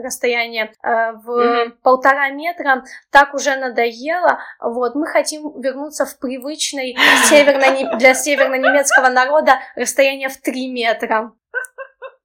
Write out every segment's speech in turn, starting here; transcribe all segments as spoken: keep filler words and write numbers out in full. расстояние э, в mm-hmm. полтора метра, так уже надоело. Вот, мы хотим вернуться в привычный северно- для северно-немецкого народа расстояние в три метра.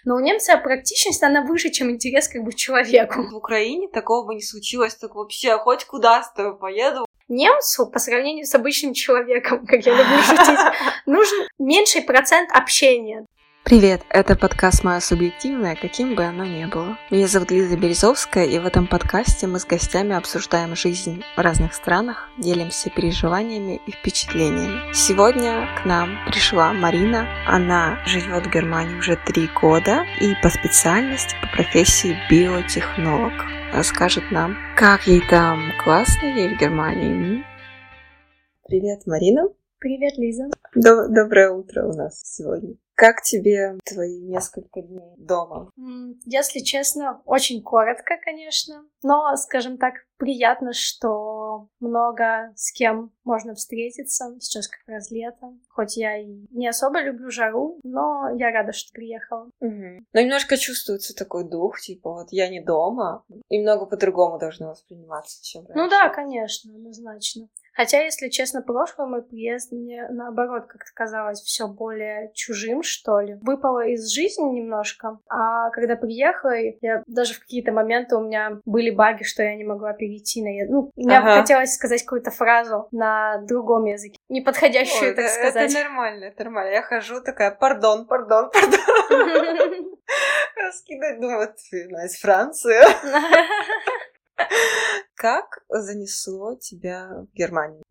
Но у немца практичность, она выше, чем интерес как бы к человеку. В Украине такого бы не случилось, так вообще хоть куда с тобой поеду. Немцу, по сравнению с обычным человеком, как я люблю шутить, нужен меньший процент общения. Привет, это подкаст «Моё субъективное», каким бы оно ни было. Меня зовут Лиза Березовская, и в этом подкасте мы с гостями обсуждаем жизнь в разных странах, делимся переживаниями и впечатлениями. Сегодня к нам пришла Марина. Она живет в Германии уже три года и по специальности, по профессии биотехнолог. Расскажет нам, как ей там, классно ей в Германии. Привет, Марина. Привет, Лиза. Доб- доброе утро у нас сегодня. Как тебе твои несколько дней дома? Если честно, очень коротко, конечно, но, скажем так, приятно, что много с кем можно встретиться. Сейчас как раз лето. Хоть я и не особо люблю жару, но я рада, что приехала. Угу. Но немножко чувствуется такой дух, типа вот я не дома, и много по-другому должно восприниматься, чем раньше. Ну да, конечно, однозначно. Хотя, если честно, прошлый мой приезд мне, наоборот, как-то казалось все более чужим, что ли. Выпало из жизни немножко, а когда приехала, я даже в какие-то моменты у меня были баги, что я не могла перейти на язык. Ну, мне ага. хотелось сказать какую-то фразу на другом языке, неподходящую, Ой, так это, сказать. Это нормально, это нормально. Я хожу такая, пардон, пардон, пардон. Раскидывать, ну вот, из Франции. Как занесло тебя в Германию?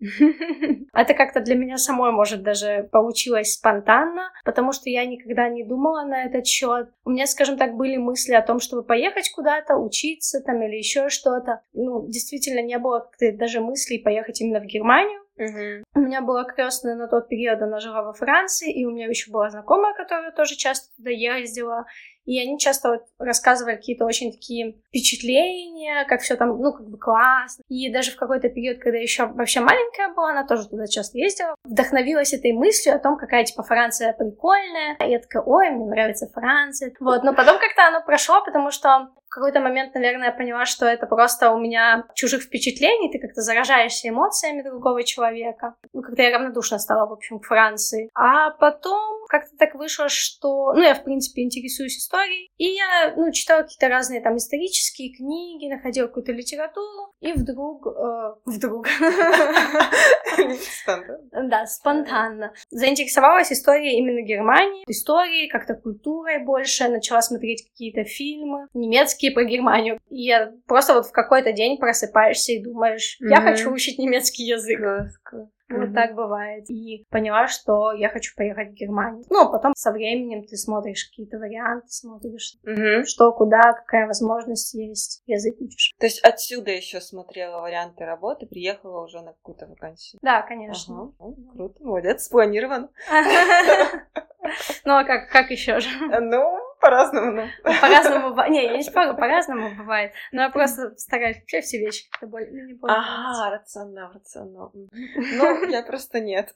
Это как-то для меня самой, может, даже получилось спонтанно, потому что я никогда не думала на этот счет. У меня, скажем так, были мысли о том, чтобы поехать куда-то, учиться там или еще что-то. Ну, действительно, не было как-то даже мыслей поехать именно в Германию. Угу. У меня была крестная на тот период, она жила во Франции, и у меня еще была знакомая, которая тоже часто туда ездила, и они часто вот рассказывали какие-то очень такие впечатления, как все там, ну, как бы классно. И даже в какой-то период, когда еще вообще маленькая была, она тоже туда часто ездила, вдохновилась этой мыслью о том, какая, типа, Франция прикольная. И я такая, ой, мне нравится Франция. Вот, но потом как-то оно прошло, потому что в какой-то момент, наверное, я поняла, что это просто у меня чужих впечатлений, ты как-то заражаешься эмоциями другого человека. Ну, когда я равнодушно стала, в общем, к Франции. А потом как-то так вышло, что... Ну, я, в принципе, интересуюсь историей. И я, ну, читала какие-то разные там исторические книги, находила какую-то литературу. И вдруг... Э, вдруг... Да, спонтанно. Заинтересовалась историей именно Германии. Историей, как-то культурой больше. Начала смотреть какие-то фильмы. Немецкие про Германию. И я просто вот в какой-то день просыпаешься и думаешь, я mm-hmm. хочу учить немецкий язык. Класс. Вот mm-hmm. так бывает. И поняла, что я хочу поехать в Германию. Ну, а потом со временем ты смотришь какие-то варианты, смотришь, mm-hmm. что, куда, какая возможность есть, язык учишь. То есть отсюда еще смотрела варианты работы, приехала уже на какую-то вакансию? Да, конечно. Ага. О, круто, молодец, спланировано. Ну, а как еще же? Ну, по-разному. По-разному, не, я не спорю, по-разному бывает. Но я просто стараюсь вообще все вещи как-то более не помню. Ага, рационально, рационально. Ну, я просто нет.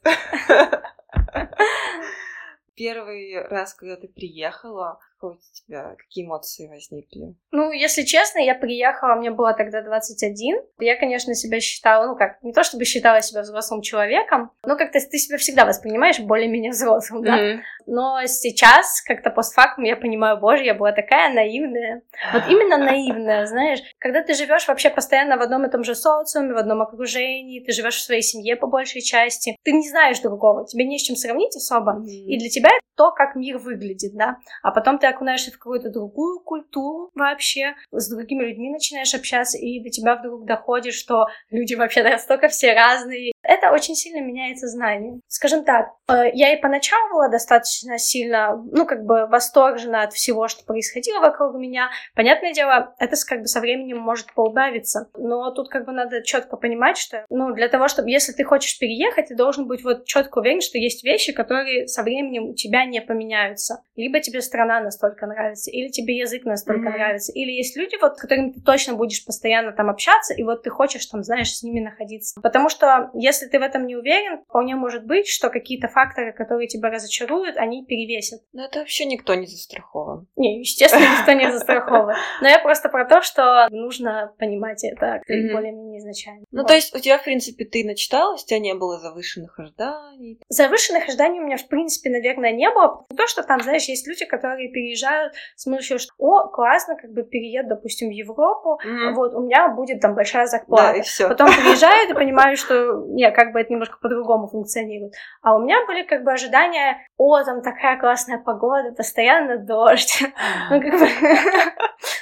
Первый раз, когда ты приехала, у тебя какие эмоции возникли? Ну, если честно, я приехала, мне было тогда двадцать один. Я, конечно, себя считала, ну как, не то чтобы считала себя взрослым человеком, но как-то ты себя всегда воспринимаешь более-менее взрослым, да? Mm-hmm. Но сейчас, как-то постфактум, я понимаю, боже, я была такая наивная. Вот именно наивная, знаешь. Когда ты живешь вообще постоянно в одном и том же социуме, в одном окружении, ты живешь в своей семье по большей части, ты не знаешь другого, тебе не с чем сравнить особо. Mm-hmm. И для тебя это то, как мир выглядит, да? А потом ты окунаешься в какую-то другую культуру вообще, с другими людьми начинаешь общаться, и до тебя вдруг доходит, что люди вообще настолько все разные. Это очень сильно меняет сознание. Скажем так, я и поначалу была достаточно сильно, ну, как бы восторжена от всего, что происходило вокруг меня. Понятное дело, это как бы со временем может поубавиться. Но тут как бы надо четко понимать, что, ну, для того, чтобы, если ты хочешь переехать, ты должен быть вот четко уверен, что есть вещи, которые со временем у тебя не поменяются. Либо тебе страна настолько нравится, или тебе язык настолько mm-hmm. нравится, или есть люди, вот, с которыми ты точно будешь постоянно там общаться, и вот ты хочешь там, знаешь, с ними находиться. Потому что если Если ты в этом не уверен, вполне может быть, что какие-то факторы, которые тебя разочаруют, они перевесят. Но это вообще никто не застрахован. Не, естественно, никто не застрахован. Но я просто про то, что нужно понимать это более-менее изначально. Ну, то есть у тебя, в принципе, ты начиталась, у тебя не было завышенных ожиданий? Завышенных ожиданий у меня, в принципе, наверное, не было. Не то, что там, знаешь, есть люди, которые переезжают с мыслью, что «О, классно, как бы перееду, допустим, в Европу, вот, у меня будет там большая зарплата». Да, и всё. Потом приезжают и понимают, что... Не, как бы это немножко по-другому функционирует. А у меня были как бы ожидания, о, там такая классная погода, постоянно дождь. Ну, как бы...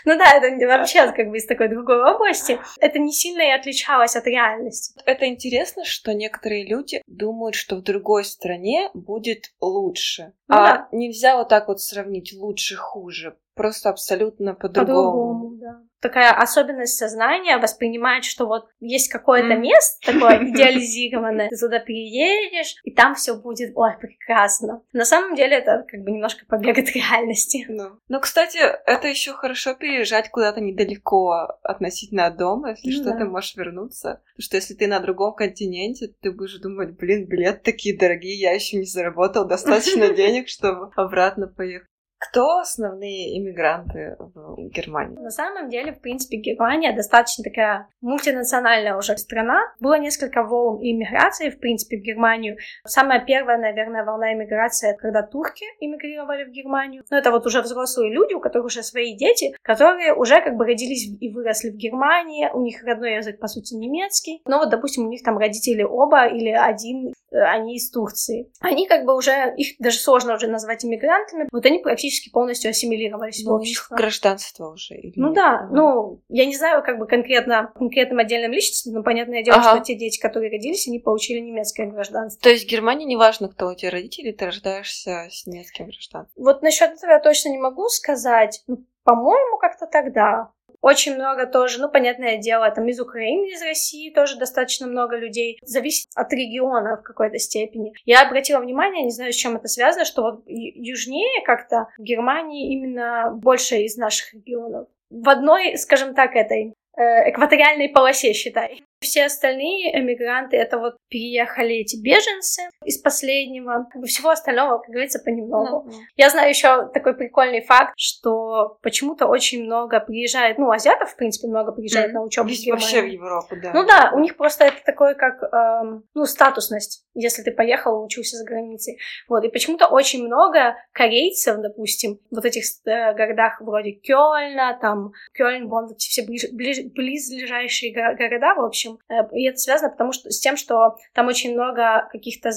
Ну да, это вообще как бы из такой другой области. Это не сильно и отличалось от реальности. Это интересно, что некоторые люди думают, что в другой стране будет лучше. Ну, а да. Нельзя вот так вот сравнить лучше-хуже. Просто абсолютно по-другому. По-другому, да. Такая особенность сознания воспринимает, что вот есть какое-то mm. место такое идеализированное, ты туда приедешь, и там все будет, ой, прекрасно. На самом деле это как бы немножко побег от реальности. Ну, ну кстати, это еще хорошо переезжать куда-то недалеко относительно от дома, если ну, что, да. ты можешь вернуться. Потому что если ты на другом континенте, ты будешь думать, блин, билеты такие дорогие, я еще не заработал достаточно денег, чтобы обратно поехать. Кто основные иммигранты в Германии? На самом деле, в принципе, Германия достаточно такая мультинациональная уже страна. Было несколько волн иммиграции, в принципе, в Германию. Самая первая, наверное, волна иммиграции, это когда турки иммигрировали в Германию. Но это вот уже взрослые люди, у которых уже свои дети, которые уже как бы родились и выросли в Германии. У них родной язык, по сути, немецкий. Но вот, допустим, у них там родители оба или один, они из Турции. Они как бы уже, их даже сложно уже назвать иммигрантами. Вот они практически полностью ассимилировались ну, в общество. Ну, гражданство уже. Или ну, нет? да. Ну, я не знаю, как бы конкретно конкретным отдельным личностям, но понятное дело, ага. что те дети, которые родились, они получили немецкое гражданство. То есть в Германии неважно, кто у тебя родители, ты рождаешься с немецким гражданством. Вот насчет этого я точно не могу сказать. Ну, по-моему, как-то тогда. Очень много тоже, ну, понятное дело, там из Украины, из России тоже достаточно много людей. Зависит от региона в какой-то степени. Я обратила внимание, не знаю, с чем это связано, что вот южнее как-то в Германии именно больше из наших регионов. В одной, скажем так, этой э, экваториальной полосе, считай. Все остальные эмигранты, это вот переехали эти беженцы из последнего, как бы всего остального, как говорится, понемногу. Mm-hmm. Я знаю еще такой прикольный факт, что почему-то очень много приезжает, ну, азиатов, в принципе, много приезжает mm-hmm. на учебу в Германию. Вообще в Европу, да. Ну да, у них просто это такое, как, эм, ну, статусность, если ты поехал, учился за границей. Вот, и почему-то очень много корейцев, допустим, в вот этих э, городах вроде Кёльна, там, Кёльн, Бонн, все ближ, ближ, близлежащие города, в общем. И это связано потому что, с тем, что там очень много каких-то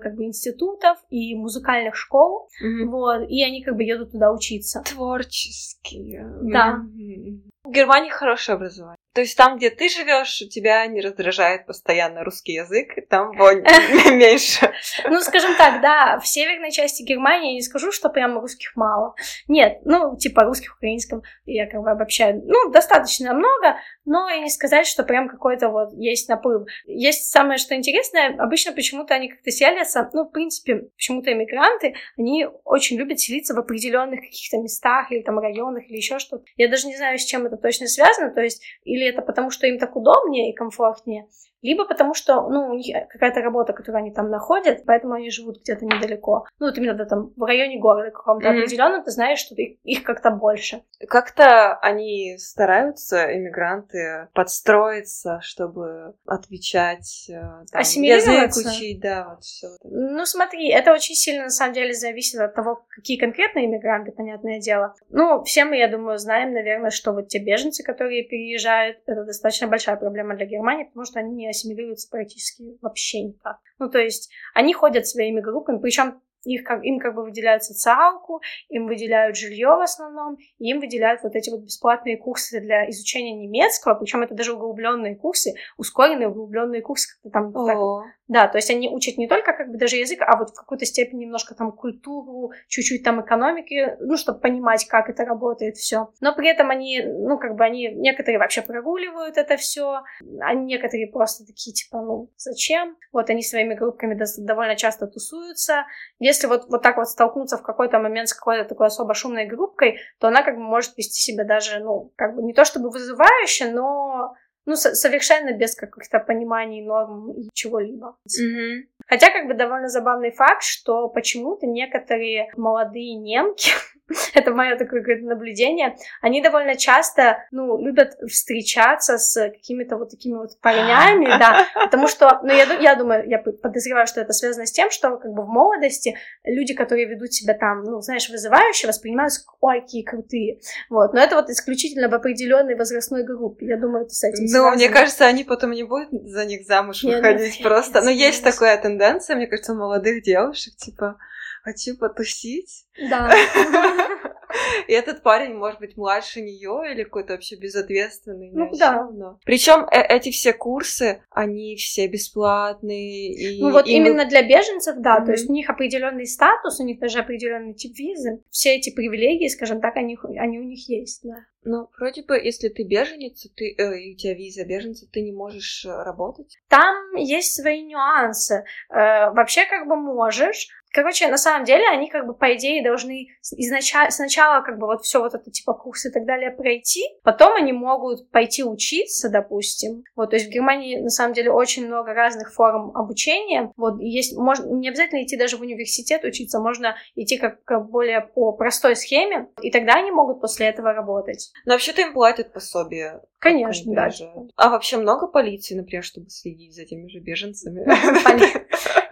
как бы, институтов и музыкальных школ, mm-hmm. вот, и они как бы едут туда учиться. Творческие. Да. Mm-hmm. В Германии хорошее образование. То есть там, где ты живешь, тебя не раздражает постоянно русский язык, там вон меньше. Ну, скажем так, да, в северной части Германии я не скажу, что прям русских мало. Нет, ну, типа русских в украинском я как бы обобщаю. Ну, достаточно много, но и не сказать, что прям какой-то вот есть наплыв. Есть самое, что интересное, обычно почему-то они как-то селятся, ну, в принципе, почему-то иммигранты, они очень любят селиться в определенных каких-то местах или там районах или еще что-то. Я даже не знаю, с чем это точно связано, то есть или Или это потому, что им так удобнее и комфортнее, либо потому, что, ну, у них какая-то работа, которую они там находят, поэтому они живут где-то недалеко. Ну, вот именно там в районе города каком-то mm-hmm. определенном, ты знаешь, что их, их как-то больше. Как-то они стараются, иммигранты, подстроиться, чтобы отвечать, там, язык учить, да, вот все. Ну, смотри, это очень сильно, на самом деле, зависит от того, какие конкретные иммигранты, понятное дело. Ну, все мы, я думаю, знаем, наверное, что вот те беженцы, которые переезжают, это достаточно большая проблема для Германии, потому что они не ассимилируются практически вообще никак. Ну, то есть они ходят своими группами, причем их, им как бы выделяют социалку, им выделяют жилье в основном, и им выделяют вот эти вот бесплатные курсы для изучения немецкого, причем это даже углубленные курсы, ускоренные углубленные курсы, как-то там так, да, то есть они учат не только как бы даже язык, а вот в какой-то степени немножко там культуру, чуть-чуть там экономики, ну, чтобы понимать, как это работает все. Но при этом они, ну, как бы они, некоторые вообще прогуливают это все, а некоторые просто такие, типа, ну, зачем? Вот они своими группками довольно часто тусуются. Если вот, вот так вот столкнуться в какой-то момент с какой-то такой особо шумной группкой, то она как бы может вести себя даже, ну, как бы не то чтобы вызывающе, но Ну, со- совершенно без каких-то пониманий норм и чего-либо. Mm-hmm. Хотя, как бы, довольно забавный факт, что почему-то некоторые молодые немки, это мое такое наблюдение, они довольно часто, ну, любят встречаться с какими-то вот такими вот парнями, да, потому что, ну, я, я думаю, я подозреваю, что это связано с тем, что, как бы, в молодости люди, которые ведут себя там, ну, знаешь, вызывающе, воспринимаются как, ой, какие крутые, вот, но это вот исключительно в определенной возрастной группе, я думаю, это с этим связано. Ну, мне кажется, они потом не будут за них замуж выходить нет, просто, нет, но нет, есть нет. такая тенденция, мне кажется, у молодых девушек, типа, хочу потусить. Да. И этот парень может быть младше нее или какой-то вообще безответственный. Ну да. Причем э- эти все курсы, они все бесплатные. И, ну вот и именно мы... для беженцев, да, mm-hmm. то есть у них определенный статус, у них даже определенный тип визы. Все эти привилегии, скажем так, они, они у них есть, да. Ну, вроде бы, если ты беженец, ты, э, и у тебя виза беженца, ты не можешь работать. Там есть свои нюансы. Э, вообще, как бы, можешь. Короче, на самом деле, они, как бы, по идее, должны изначально, сначала, как бы, вот все вот это, типа, курсы и так далее пройти, потом они могут пойти учиться, допустим. Вот, то есть в Германии, на самом деле, очень много разных форм обучения. Вот, есть, можно, не обязательно идти даже в университет учиться, можно идти как, как более по простой схеме, и тогда они могут после этого работать. Но вообще-то им платят пособие. Конечно, да. Же. А вообще много полиции, например, чтобы следить за теми же беженцами?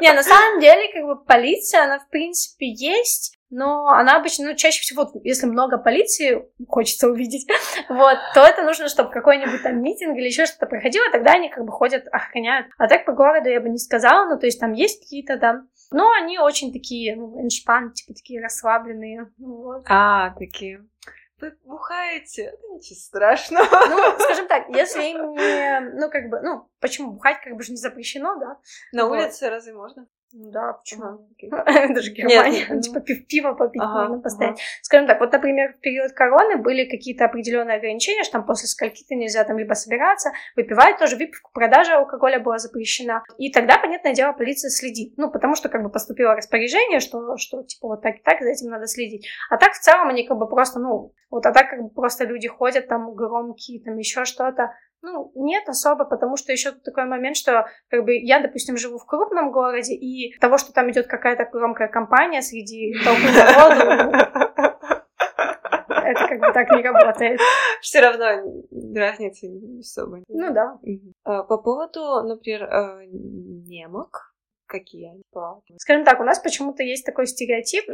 Не, на самом деле, как бы, полиция, она, в принципе, есть, но она обычно, ну, чаще всего, вот, если много полиции хочется увидеть, вот, то это нужно, чтобы какой-нибудь там митинг или еще что-то проходило, тогда они, как бы, ходят, охраняют. А так по городу я бы не сказала, ну, то есть там есть какие-то, да, но они очень такие, ну, эншпан, типа, такие расслабленные, вот. А, такие... Вы бухаете? Ничего страшного. Ну, скажем так, если им не... Ну, как бы... Ну, почему? Бухать, как бы, же не запрещено, да? На вот. Улице разве можно? Да, почему? Это же Германия. Типа пиво попить можно постоянно. Скажем так, вот, например, в период короны были какие-то определенные ограничения, что там после скольки-то нельзя там либо собираться, выпивать тоже, выпивку, продажа алкоголя была запрещена. И тогда, понятное дело, полиция следит. Ну, потому что, как бы, поступило распоряжение, что, что типа, вот так и так, за этим надо следить. А так, в целом, они, как бы, просто, ну, вот, а так, как бы, просто люди ходят, там, громкие, там, еще что-то. Ну, нет особо, потому что еще такой момент, что, как бы, я, допустим, живу в крупном городе, и того, что там идет какая-то громкая компания среди толпы народу, это, как бы, так не работает. Все равно разницы не особо. Ну да. По поводу, например, немок, какие они? Скажем так, у нас почему-то есть такой стереотип.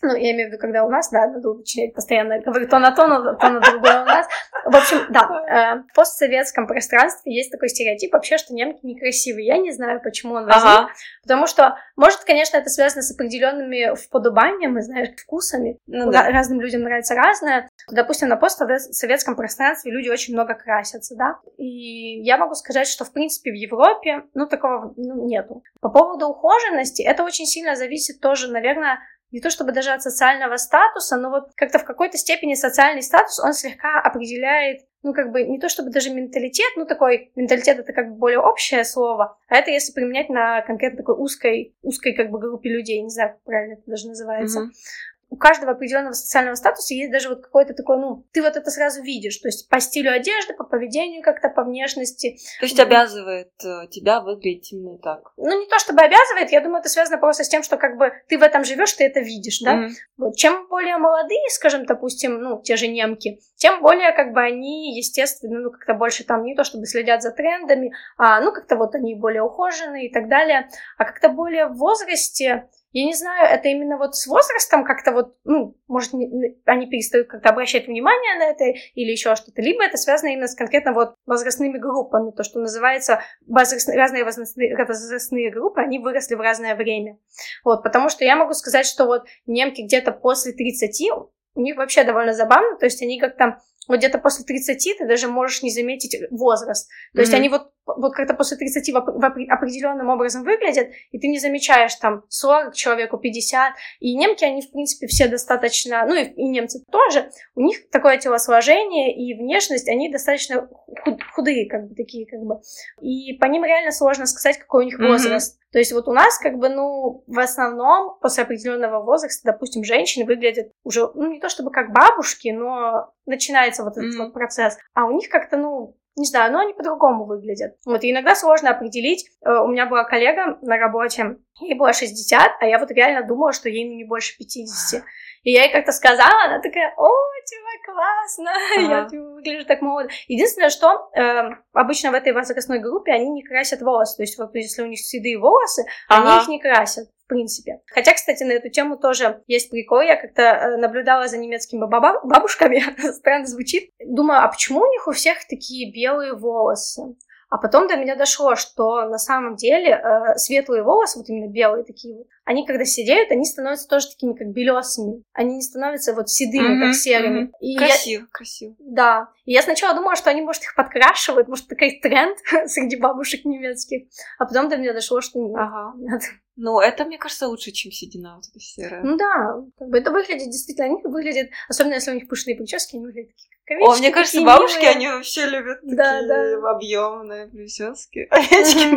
Ну, я имею в виду, когда у нас, да, надо уточнять постоянно, говорю то на то, на то на другое у нас. В общем, да, э, в постсоветском пространстве есть такой стереотип вообще, что немки некрасивые. Я не знаю, почему он возник. Ага. Потому что, может, конечно, это связано с определенными вподобаниями, знаешь, вкусами. Ну, да. Разным людям нравится разное. Допустим, на постсоветском пространстве люди очень много красятся, да. И я могу сказать, что, в принципе, в Европе, ну, такого, ну, нету. По поводу ухоженности, это очень сильно зависит тоже, наверное, не то чтобы даже от социального статуса, но вот как-то в какой-то степени социальный статус, он слегка определяет, ну, как бы, не то чтобы даже менталитет, ну, такой, менталитет — это, как бы, более общее слово, а это если применять на конкретно такой узкой, узкой, как бы, группе людей, не знаю, как правильно это даже называется. Mm-hmm. У каждого определенного социального статуса есть даже вот какой-то такой, ну, ты вот это сразу видишь, то есть по стилю одежды, по поведению как-то, по внешности. То есть обязывает тебя выглядеть именно так? Ну, не то чтобы обязывает, я думаю, это связано просто с тем, что, как бы, ты в этом живешь, ты это видишь, да? Mm-hmm. Вот. Чем более молодые, скажем, допустим, ну, те же немки, тем более, как бы, они, естественно, ну, как-то больше там не то чтобы следят за трендами, а, ну, как-то вот они более ухоженные и так далее, а как-то более в возрасте... Я не знаю, это именно вот с возрастом как-то вот, ну, может, не, они перестают как-то обращать внимание на это или еще что-то, либо это связано именно с конкретно вот возрастными группами, то, что называется, возраст, разные возрастные, возрастные группы, они выросли в разное время, вот, потому что я могу сказать, что вот немки где-то после тридцати, у них вообще довольно забавно, то есть они как-то вот где-то после тридцати ты даже можешь не заметить возраст. То mm-hmm. есть они вот, вот как-то после тридцати в оп- в оп- определенным образом выглядят, и ты не замечаешь там сорок человеку, пятьдесят. И немки, они, в принципе, все достаточно... Ну, и, и немцы тоже. У них такое телосложение и внешность, они достаточно худ- худые, как бы, такие, как бы. И по ним реально сложно сказать, какой у них mm-hmm. возраст. То есть вот у нас, как бы, ну, в основном после определенного возраста, допустим, женщины выглядят уже, ну, не то чтобы как бабушки, но начинается вот этот mm-hmm. вот процесс. А у них как-то, ну, Не знаю, но они по-другому выглядят. Вот, и иногда сложно определить. У меня была коллега на работе, ей было шестьдесят, а я вот реально думала, что ей не больше пятидесяти. И я ей как-то сказала, она такая: о, тебе классно, ага. Я ты выгляжу так молодо. Единственное, что э, обычно в этой возрастной группе они не красят волосы. То есть вот если у них седые волосы, ага. они их не красят, в принципе. Хотя, кстати, на эту тему тоже есть прикол. Я как-то наблюдала за немецкими бабушками, странно звучит. Думаю, а почему у них у всех такие белые волосы? А потом до меня дошло, что на самом деле э, светлые волосы, вот именно белые такие вот, они когда сидеют, они становятся тоже такими как белесыми. Они не становятся вот седыми, mm-hmm, как серыми. Mm-hmm. И красиво, я... красиво. Да. И я сначала думала, что они, может, их подкрашивают, может, такой тренд среди бабушек немецких. А потом до меня дошло, что нет. Ага. Нет. Ну, это, мне кажется, лучше, чем седина вот эта серая. Ну да, как бы это выглядит, действительно, они выглядят, особенно если у них пышные прически, они выглядят такие как овечки. О, мне кажется, бабушки, милые. Они вообще любят да, такие да. объемные прически. Овечки,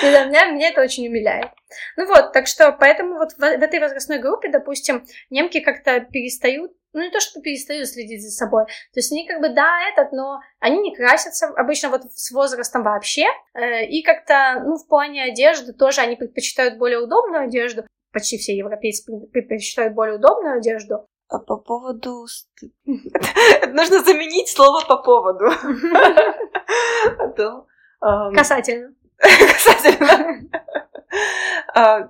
да. Меня это очень умиляет. Ну вот, так что, поэтому вот в этой возрастной группе, допустим, немки как-то перестают, ну не то, что перестают следить за собой, то есть они как бы, да, этот, но они не красятся обычно вот с возрастом вообще, и как-то, ну, в плане одежды тоже они предпочитают более удобную одежду, почти все европейцы предпочитают более удобную одежду. А по поводу... Нужно заменить слово «по поводу». Касательно. Касательно.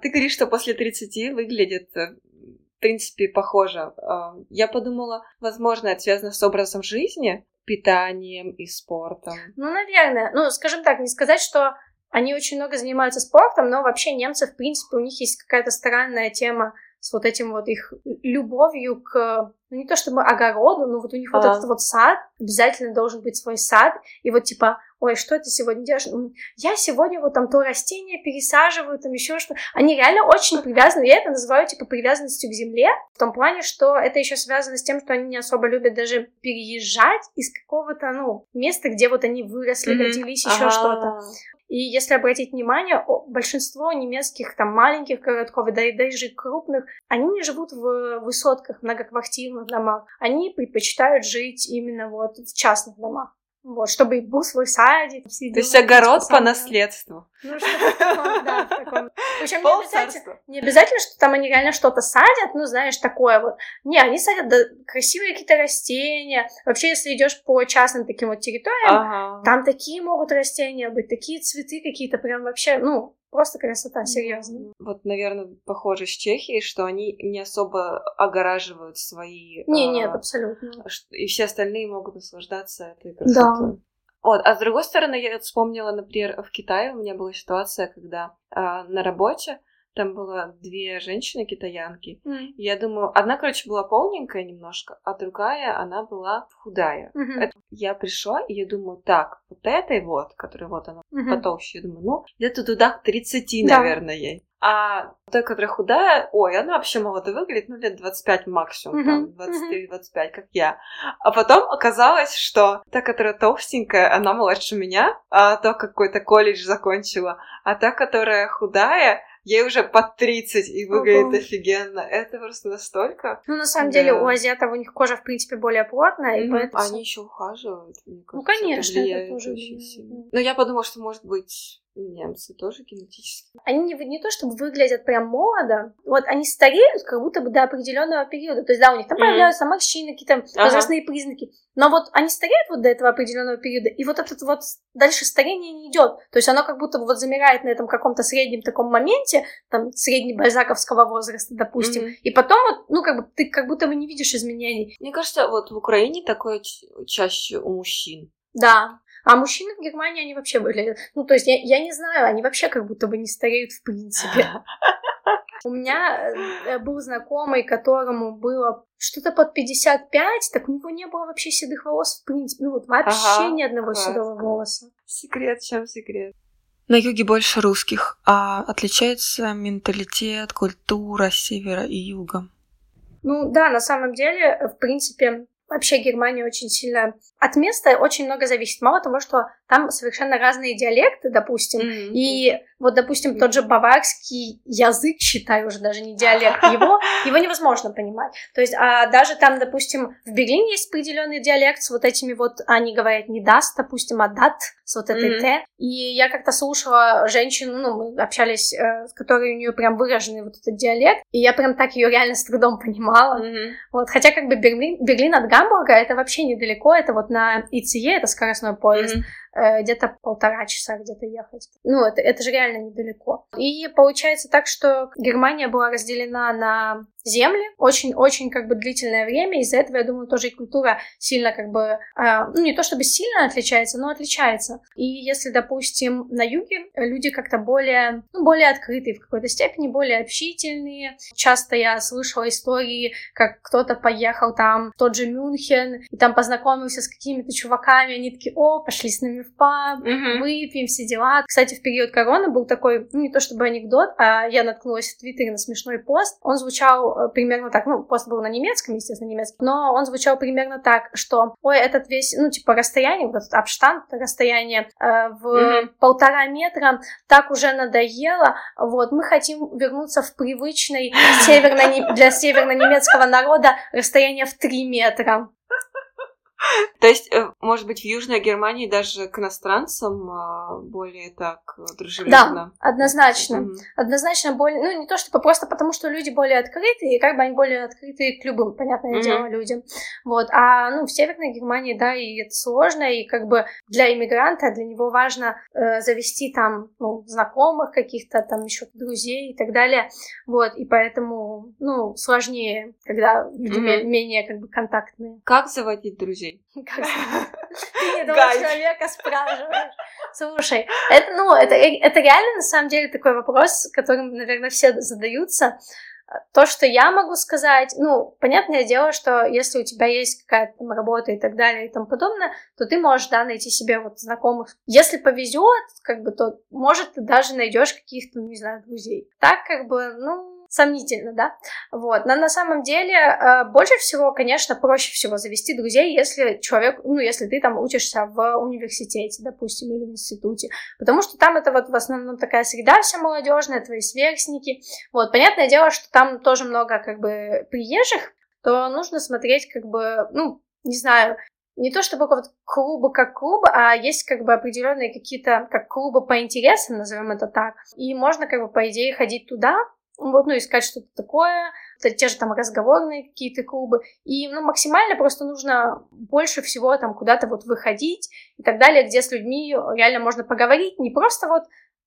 Ты говоришь, что после тридцати выглядит, в принципе, похоже. Я подумала, возможно, это связано с образом жизни, питанием и спортом. Ну, наверное. Ну, скажем так, не сказать, что они очень много занимаются спортом, но вообще немцы, в принципе, у них есть какая-то странная тема с вот этим вот их любовью к... Ну, не то чтобы огороду, но вот у них а. вот этот вот сад, обязательно должен быть свой сад, и вот типа... Ой, что ты сегодня делаешь? Я сегодня вот там то растение пересаживаю, там еще что-то. Они реально очень привязаны. Я это называю типа привязанностью к земле. В том плане, что это еще связано с тем, что они не особо любят даже переезжать из какого-то, ну, места, где вот они выросли, mm-hmm. родились, еще А-а-а. что-то. И если обратить внимание, большинство немецких там маленьких городков, да и даже крупных, они не живут в высотках, многоквартирных домах. Они предпочитают жить именно вот в частных домах. Вот, чтобы и был свой садик. То есть огород по наследству. Ну, что-то в таком, да, в таком. Причем не обязательно, не обязательно, что там они реально что-то садят, ну, знаешь, такое вот. Не, они садят да, красивые какие-то растения. Вообще, если идешь по частным таким вот территориям, ага. там такие могут растения быть, такие цветы какие-то прям вообще, ну... Просто красота, серьезно. Вот, наверное, похоже с Чехией, что они не особо огораживают свои... Не, нет, а, абсолютно. И все остальные могут наслаждаться этой красотой. Да. Вот, а с другой стороны, я вспомнила, например, в Китае у меня была ситуация, когда а, на работе там было две женщины-китаянки. Mm. Я думаю, одна, короче, была полненькая немножко, а другая, она была худая. Mm-hmm. Это... Я пришла, и я думаю, так, вот этой вот, которая вот она mm-hmm. потолще, я думаю, ну, где-то туда к тридцати, да. наверное, ей. А та, которая худая, ой, она вообще молодо выглядит, ну, лет двадцать пять максимум, mm-hmm. там, двадцать три двадцать пять, как я. А потом оказалось, что та, которая толстенькая, она младше меня, а то какой-то колледж закончила, а та, которая худая... Ей уже под тридцать и выглядит угу. офигенно. Это просто настолько... Ну, на самом да. деле, у азиатов у них кожа, в принципе, более плотная. Mm-hmm. И поэтому... Они еще ухаживают, мне кажется. Ну, конечно, это, это тоже очень сильно. Но я подумала, что, может быть... Немцы тоже генетически. Они не, не то, чтобы выглядят прям молодо, вот они стареют как будто бы до определенного периода. То есть, да, у них там появляются mm-hmm. морщины, какие-то ага. возрастные признаки. Но вот они стареют вот до этого определенного периода, и вот этот вот дальше старение не идет. То есть оно как будто бы вот замирает на этом каком-то среднем таком моменте, там, среднебальзаковского возраста, допустим. Mm-hmm. И потом вот, ну, как бы ты как будто бы не видишь изменений. Мне кажется, вот в Украине такое ч- чаще у мужчин. Да. А мужчины в Германии, они вообще выглядят... Ну, то есть, я, я не знаю, они вообще как будто бы не стареют в принципе. У меня был знакомый, которому было что-то под пятьдесят пять, так у него не было вообще седых волос в принципе. Ну, вот вообще ага, ни одного класс. седого волоса. Секрет, чем секрет. На юге больше русских, а отличается менталитет, культура севера и юга. Ну, да, на самом деле, в принципе... вообще Германия очень сильно... От места очень много зависит. Мало того, что там совершенно разные диалекты, допустим. Mm-hmm. И вот, допустим, тот же баварский язык, считаю, уже даже не диалект, его, его невозможно понимать. То есть, а даже там, допустим, в Берлине есть определенный диалект с вот этими вот... Они говорят не даст, допустим, а дат, с вот этой mm-hmm. «т». И я как-то слушала женщину, ну, мы общались, э, с которой у нее прям выраженный вот этот диалект, и я прям так ее реально с трудом понимала. Mm-hmm. Вот, хотя как бы Берлин, Берлин от Гамбурга, это вообще недалеко, это вот на ай си и, это скоростной поезд, mm-hmm. э, где-то полтора часа где-то ехать. Ну, это, это же реально недалеко. И получается так, что Германия была разделена на земли очень-очень как бы длительное время, из-за этого, я думаю, тоже и культура сильно как бы, э, ну, не то чтобы сильно отличается, но отличается. И если, допустим, на юге люди как-то более, ну, более открытые в какой-то степени, более общительные. Часто я слышала истории, как кто-то поехал там в тот же Мюнхен, и там познакомился с какими-то чуваками, они такие: о, пошли с нами в паб, mm-hmm. выпьем, все дела. Кстати, в период короны был такой, ну, не то чтобы анекдот, а я наткнулась в Твиттере на смешной пост. Он звучал примерно так, ну, пост был на немецком, естественно, немецком, но он звучал примерно так, что, ой, этот весь, ну, типа, расстояние, вот этот Абштанд, расстояние э, в mm-hmm. полтора метра, так уже надоело, вот, мы хотим вернуться в привычный северно- для северно-немецкого народа расстояние в три метра. То есть, может быть, в Южной Германии даже к иностранцам более так дружелюбно? Да, однозначно. Mm-hmm. Однозначно более... Ну, не то чтобы просто потому, что люди более открытые, и как бы они более открытые к любым, понятное mm-hmm. дело, людям. Вот. А, ну, в Северной Германии, да, и это сложно, и как бы для иммигранта, для него важно э, завести там, ну, знакомых каких-то, там, еще друзей и так далее. Вот. И поэтому, ну, сложнее, когда люди mm-hmm. менее, как бы, контактные. Как заводить друзей? Как ты не два человека спрашиваешь. Слушай, это, ну, это, это реально на самом деле такой вопрос, которым, наверное, все задаются. То, что я могу сказать, ну, понятное дело, что если у тебя есть какая-то там работа и так далее и тому подобное, то ты можешь, да, найти себе вот знакомых. Если повезет, как бы, то, может, ты даже найдешь каких-то, ну, не знаю, друзей. Так, как бы, ну, сомнительно, да? Вот. Но на самом деле больше всего, конечно, проще всего завести друзей, если человек, ну, если ты там учишься в университете, допустим, или в институте, потому что там это вот в основном такая среда вся молодежная, твои сверстники. Вот. Понятное дело, что там тоже много как бы приезжих, то нужно смотреть как бы, ну, не знаю, не то чтобы вот клубы как клубы, а есть как бы определенные какие-то как клубы по интересам, назовем это так. И можно как бы по идее ходить туда, вот, ну, искать что-то такое, те же там разговорные какие-то клубы. И, ну, максимально просто нужно больше всего там куда-то вот выходить и так далее, где с людьми реально можно поговорить, не просто вот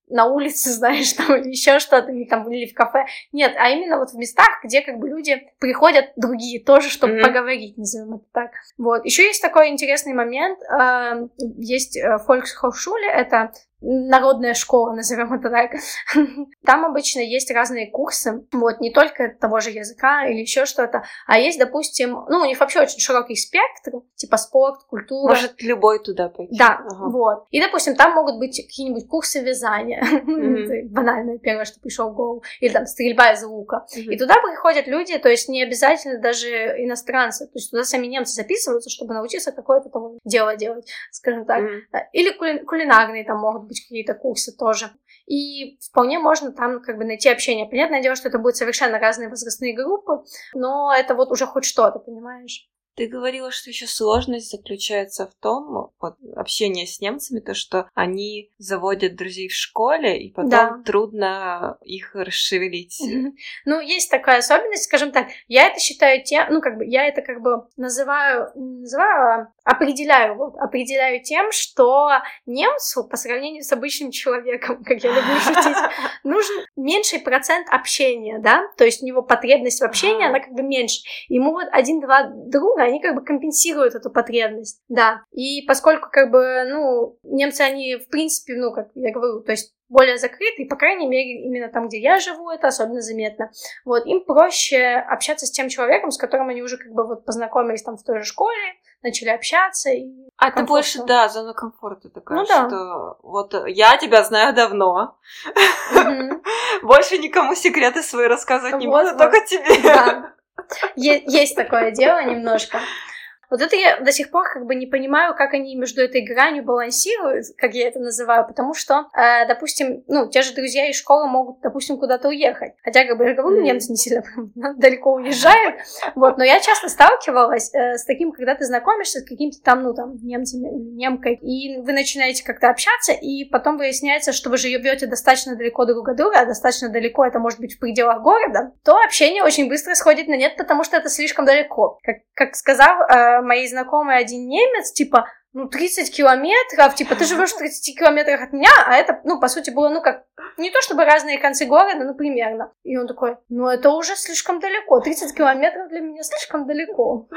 на улице, знаешь, там еще что-то, там, или в кафе. Нет, а именно вот в местах, где как бы люди приходят другие тоже, чтобы mm-hmm. поговорить, назовем это так. Вот. Еще есть такой интересный момент. Есть Volkshochschule, это народная школа, назовем это так. Там обычно есть разные курсы, вот, не только того же языка или еще что-то, а есть, допустим, ну, у них вообще очень широкий спектр, типа спорт, культура. Может, любой туда пойти. Да, ага. Вот. И, допустим, там могут быть какие-нибудь курсы вязания, mm-hmm. банальное первое, что пришло в голову, или там стрельба из лука. Mm-hmm. И туда приходят люди, то есть не обязательно даже иностранцы, то есть туда сами немцы записываются, чтобы научиться какое-то там дело делать, скажем так. Mm-hmm. Или кули- кулинарные там могут быть какие-то курсы тоже. И вполне можно там как бы найти общение. Понятное дело, что это будут совершенно разные возрастные группы, но это вот уже хоть что-то, понимаешь? Ты говорила, что еще сложность заключается в том, вот, общение с немцами, то, что они заводят друзей в школе, и потом да. трудно их расшевелить. Ну, есть такая особенность, скажем так, я это считаю тем, ну, как бы, я это как бы называю, называю, определяю, вот, определяю тем, что немцу, по сравнению с обычным человеком, как я люблю шутить, нужен меньший процент общения, да, то есть у него потребность в общении, она как бы меньше. Ему вот один-два друга, они как бы компенсируют эту потребность, да. И поскольку, как бы, ну, немцы, они, в принципе, ну, как я говорю, то есть более закрытые, по крайней мере, именно там, где я живу, это особенно заметно. Вот, им проще общаться с тем человеком, с которым они уже, как бы, вот познакомились там в той же школе, начали общаться. И а комфортно. Ты больше, да, зона комфорта такая, ну, да. Что вот я тебя знаю давно, mm-hmm. больше никому секреты свои рассказывать вот, не буду, вот. Только тебе. Да. Е- есть такое дело немножко. Вот это я до сих пор как бы не понимаю, как они между этой гранью балансируют, как я это называю, потому что, э, допустим, ну, те же друзья из школы могут, допустим, куда-то уехать. Хотя, как бы, я говорю, немцы не сильно далеко уезжают, вот, но я часто сталкивалась э, с таким, когда ты знакомишься с каким-то там, ну, там, немцами, немкой, и вы начинаете как-то общаться, и потом выясняется, что вы живете достаточно далеко друг от друга, а достаточно далеко это может быть в пределах города, то общение очень быстро сходит на нет, потому что это слишком далеко. Как, как сказал э, моей знакомой один немец, типа, ну, тридцать километров, типа, ты живешь в тридцати километрах от меня, а это, ну, по сути, было, ну, как, не то чтобы разные концы города, но примерно. И он такой, ну, это уже слишком далеко, тридцать километров для меня слишком далеко.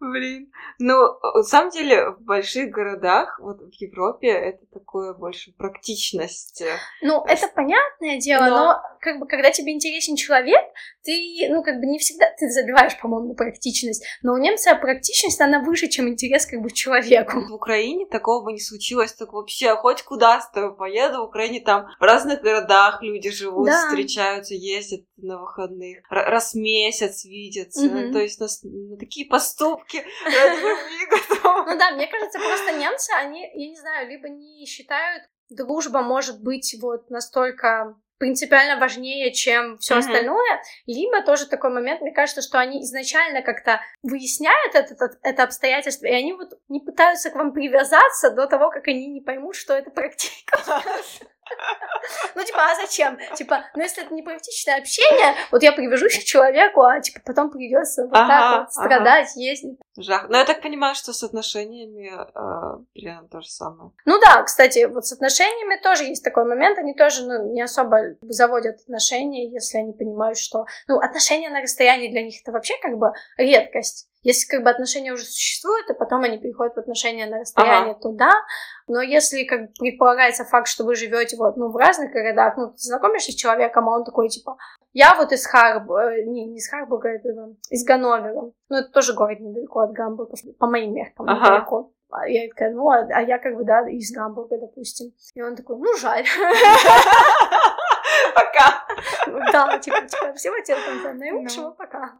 Блин, ну, на самом деле, в больших городах, вот в Европе, это такое больше практичность. Ну, это понятное дело, но, но как бы, когда тебе интересен человек, ты, ну, как бы, не всегда, ты забиваешь, по-моему, практичность, но у немца практичность, она выше, чем интерес, как бы, к человеку. В Украине такого бы не случилось, так вообще, хоть куда с тобой поеду, в Украине там в разных городах люди живут, да, встречаются, ездят на выходных, р- раз в месяц видятся, mm-hmm. то есть на, на такие поступки. Ну да, мне кажется, просто немцы, они, я не знаю, либо не считают, дружба может быть вот настолько принципиально важнее, чем все mm-hmm. остальное, либо тоже такой момент, мне кажется, что они изначально как-то выясняют это, это, это обстоятельство, и они вот не пытаются к вам привязаться до того, как они не поймут, что это практика. Ну, типа, а зачем? Типа, ну, если это не практичное общение, вот я привяжусь к человеку, а, типа, потом придется вот ага, так вот страдать, ага. ездить. Жах. Но я так понимаю, что с отношениями э, примерно то же самое. Ну да, кстати, вот с отношениями тоже есть такой момент, они тоже, ну, не особо заводят отношения, если они понимают, что... Ну, отношения на расстоянии для них это вообще как бы редкость. Если как бы отношения уже существуют, и потом они переходят в отношения на расстояние, ага. то да. Но если как предполагается факт, что вы живете вот, ну, в разных городах, ну, ты знакомишься с человеком, а он такой, типа, я вот из Харбурга, не, не из Харбурга, это из Ганновера. Ну, это тоже город недалеко от Гамбурга, по моим меркам, ага. недалеко. Я такая, ну, а, а я как бы, да, из Гамбурга, допустим. И он такой, ну, жаль. Пока. Да, типа, всего тебе там наилучшего, пока.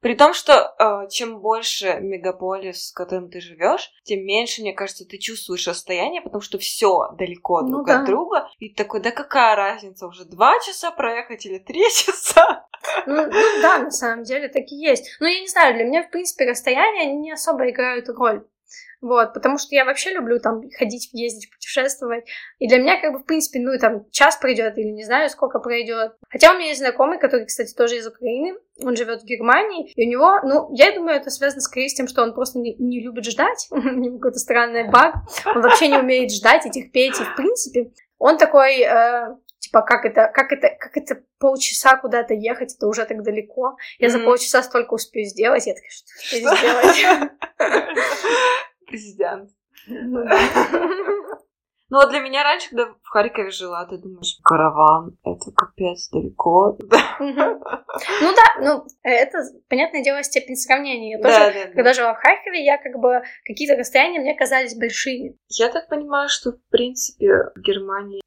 При том, что э, чем больше мегаполис, в котором ты живешь, тем меньше, мне кажется, ты чувствуешь расстояние, потому что все далеко друг ну, да. от друга. И такой, да какая разница, уже два часа проехать или три часа? Ну, ну да, на самом деле так и есть. Но я не знаю, для меня, в принципе, расстояния не особо играют роль. Вот, потому что я вообще люблю там ходить, ездить, путешествовать. И для меня, как бы, в принципе, ну, там, час пройдет, или не знаю, сколько пройдет. Хотя у меня есть знакомый, который, кстати, тоже из Украины, он живет в Германии, и у него, ну, я думаю, это связано скорее с тем, что он просто не, не любит ждать, у него какой-то странный баг, он вообще не умеет ждать и терпеть, и в принципе. Он такой, э, типа, как это, как это, как это полчаса куда-то ехать, это уже так далеко, я mm-hmm. за полчаса столько успею сделать, я такая, что успею сделать? Президент. Ну, ну, а для меня раньше, когда в Харькове жила, ты думаешь, караван, это капец далеко. Ну да, ну, это, понятное дело, степень сравнения. Я тоже, да, да, когда да. жила в Харькове, я как бы, какие-то расстояния мне казались большими. Я так понимаю, что, в принципе, в Германии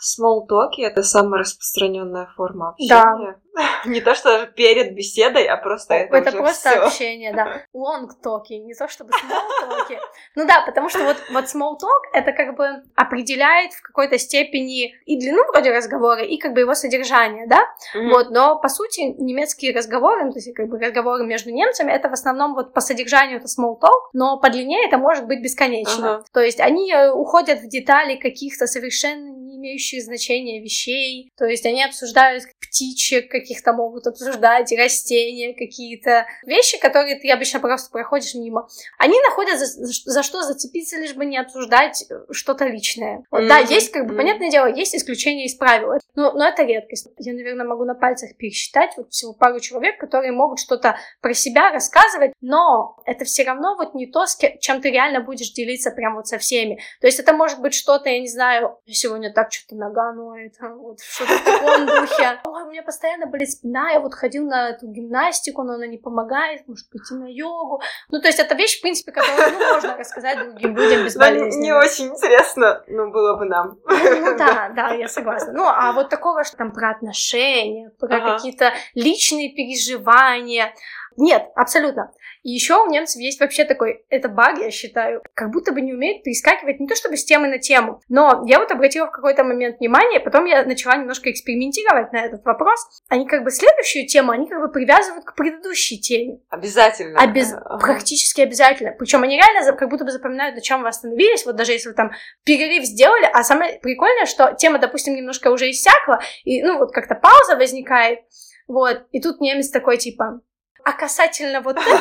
смолл-токи — это самая распространенная форма общения. Да. Не то, что даже перед беседой, а просто это Это уже просто всё. Общение, да. Лонг-токи, не то, чтобы смолл-токи. Ну да, потому что вот, вот small-talk это как бы определяет в какой-то степени и длину вроде разговора, и как бы его содержание, да? Mm-hmm. Вот, но по сути немецкие разговоры, ну, то есть как бы разговоры между немцами, это в основном вот по содержанию это small-talk, но по длине это может быть бесконечно. Uh-huh. То есть они уходят в детали каких-то совершенно не имеющих значения вещей, то есть они обсуждают птичек, каких-то могут обсуждать, растения, какие-то вещи, которые ты обычно просто проходишь мимо. Они находят за, за что зацепиться, лишь бы не обсуждать что-то личное. Вот, mm-hmm. Да, есть, как бы, mm-hmm. понятное дело, есть исключения из правил, но, но это редкость. Я, наверное, могу на пальцах пересчитать вот всего пару человек, которые могут что-то про себя рассказывать, но это все равно вот не то, с чем ты реально будешь делиться прям вот со всеми. То есть это может быть что-то, я не знаю, сегодня так что-то нога ноет, вот что-то в таком духе. Ой, у меня постоянно болит спина, я вот ходил на эту гимнастику, но она не помогает, может пойти на йогу. Ну, то есть это вещь, в принципе, которую, ну, можно рассказать другим людям без болезни. Не очень интересно, но было бы нам. Ну да, да, я согласна. Ну, а вот такого, что там про отношения, про ага. какие-то личные переживания, Нет, абсолютно. И еще у немцев есть вообще такой, это баг, я считаю, как будто бы не умеют перескакивать, не то чтобы с темы на тему, но я вот обратила в какой-то момент внимание, потом я начала немножко экспериментировать на этот вопрос. Они как бы следующую тему, они как бы привязывают к предыдущей теме. Обязательно. Обяз... Ага. Практически обязательно. Причем они реально как будто бы запоминают, на чем вы остановились, вот даже если вы там перерыв сделали, а самое прикольное, что тема, допустим, немножко уже иссякла, и ну вот как-то пауза возникает, вот, и тут немец такой типа... А касательно вот этого,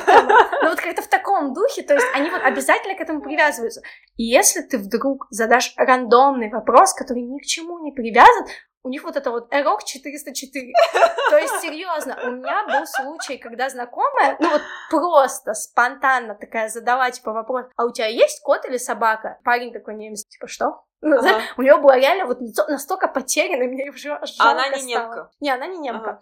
ну вот как-то в таком духе, то есть они вот обязательно к этому привязываются. И если ты вдруг задашь рандомный вопрос, который ни к чему не привязан, у них вот это вот эрок четыреста четыре. То есть, серьезно, у меня был случай, когда знакомая, ну вот просто спонтанно такая задала, типа, вопрос, а у тебя есть кот или собака? Парень такой немец, типа, что? Ну, ага. Знаешь, у нее было реально вот лицо настолько потерянное, мне уже жалко стало. Она не немка? Не, она не немка. Ага.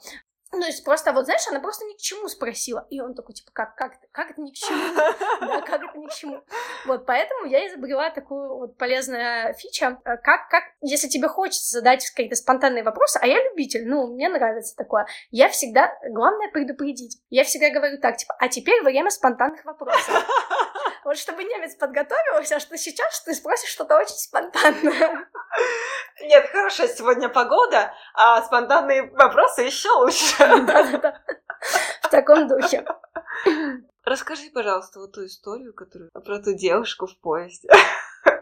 Ну, то есть просто, вот знаешь, она просто ни к чему спросила. И он такой, типа, как, как, как это ни к чему? Да, как это ни к чему? Вот, поэтому я изобрела такую вот полезную фичу. Как, как, если тебе хочется задать какие-то спонтанные вопросы, а я любитель, ну, мне нравится такое. Я всегда, главное предупредить. Я всегда говорю так, типа, а теперь время спонтанных вопросов. Вот чтобы немец подготовился, что сейчас ты спросишь что-то очень спонтанное. Нет, хорошая сегодня погода, а спонтанные вопросы еще лучше. Да-да-да, в таком духе. Расскажи, пожалуйста, вот ту историю, которую про ту девушку в поезде,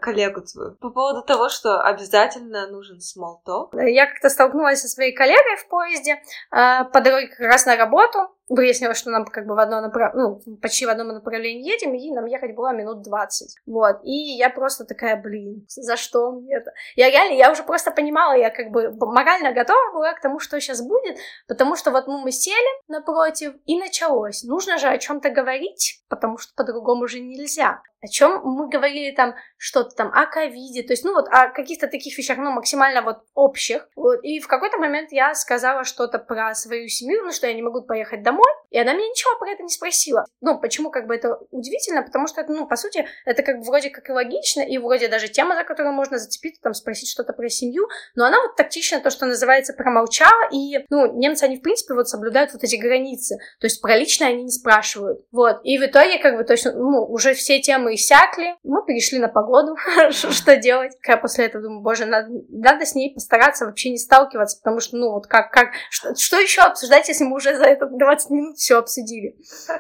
коллегу твою, по поводу того, что обязательно нужен small talk. Я как-то столкнулась со своей коллегой в поезде по дороге как раз на работу. Выяснилось, что нам как бы в одно направ... ну, почти в одном направлении едем, и нам ехать было минут двадцать. Вот. И я просто такая, блин, за что мне это? Я реально, я уже просто понимала, я как бы морально готова была к тому, что сейчас будет, потому что вот ну, мы сели напротив, и началось. Нужно же о чем-то говорить, потому что по-другому уже нельзя. О чем мы говорили там, что-то там о ковиде, то есть, ну вот о каких-то таких вещах, ну, максимально вот общих. Вот. И в какой-то момент я сказала что-то про свою семью, ну, что я не могу поехать домой. Домой, и она меня ничего про это не спросила. Ну, почему как бы это удивительно? Потому что, ну, по сути, это как вроде как и логично, и вроде даже тема, за которую можно зацепиться, там, спросить что-то про семью, но она вот тактично, то, что называется, промолчала, и, ну, немцы, они, в принципе, вот соблюдают вот эти границы, то есть про личное они не спрашивают, вот. И в итоге, как бы, то есть, ну, уже все темы иссякли, мы перешли на погоду, что делать? Я после этого думаю, боже, надо с ней постараться вообще не сталкиваться, потому что, ну, вот как, как, что еще обсуждать, если мы уже за этот двадцать минут все обсудили.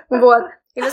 Вот. И, ну,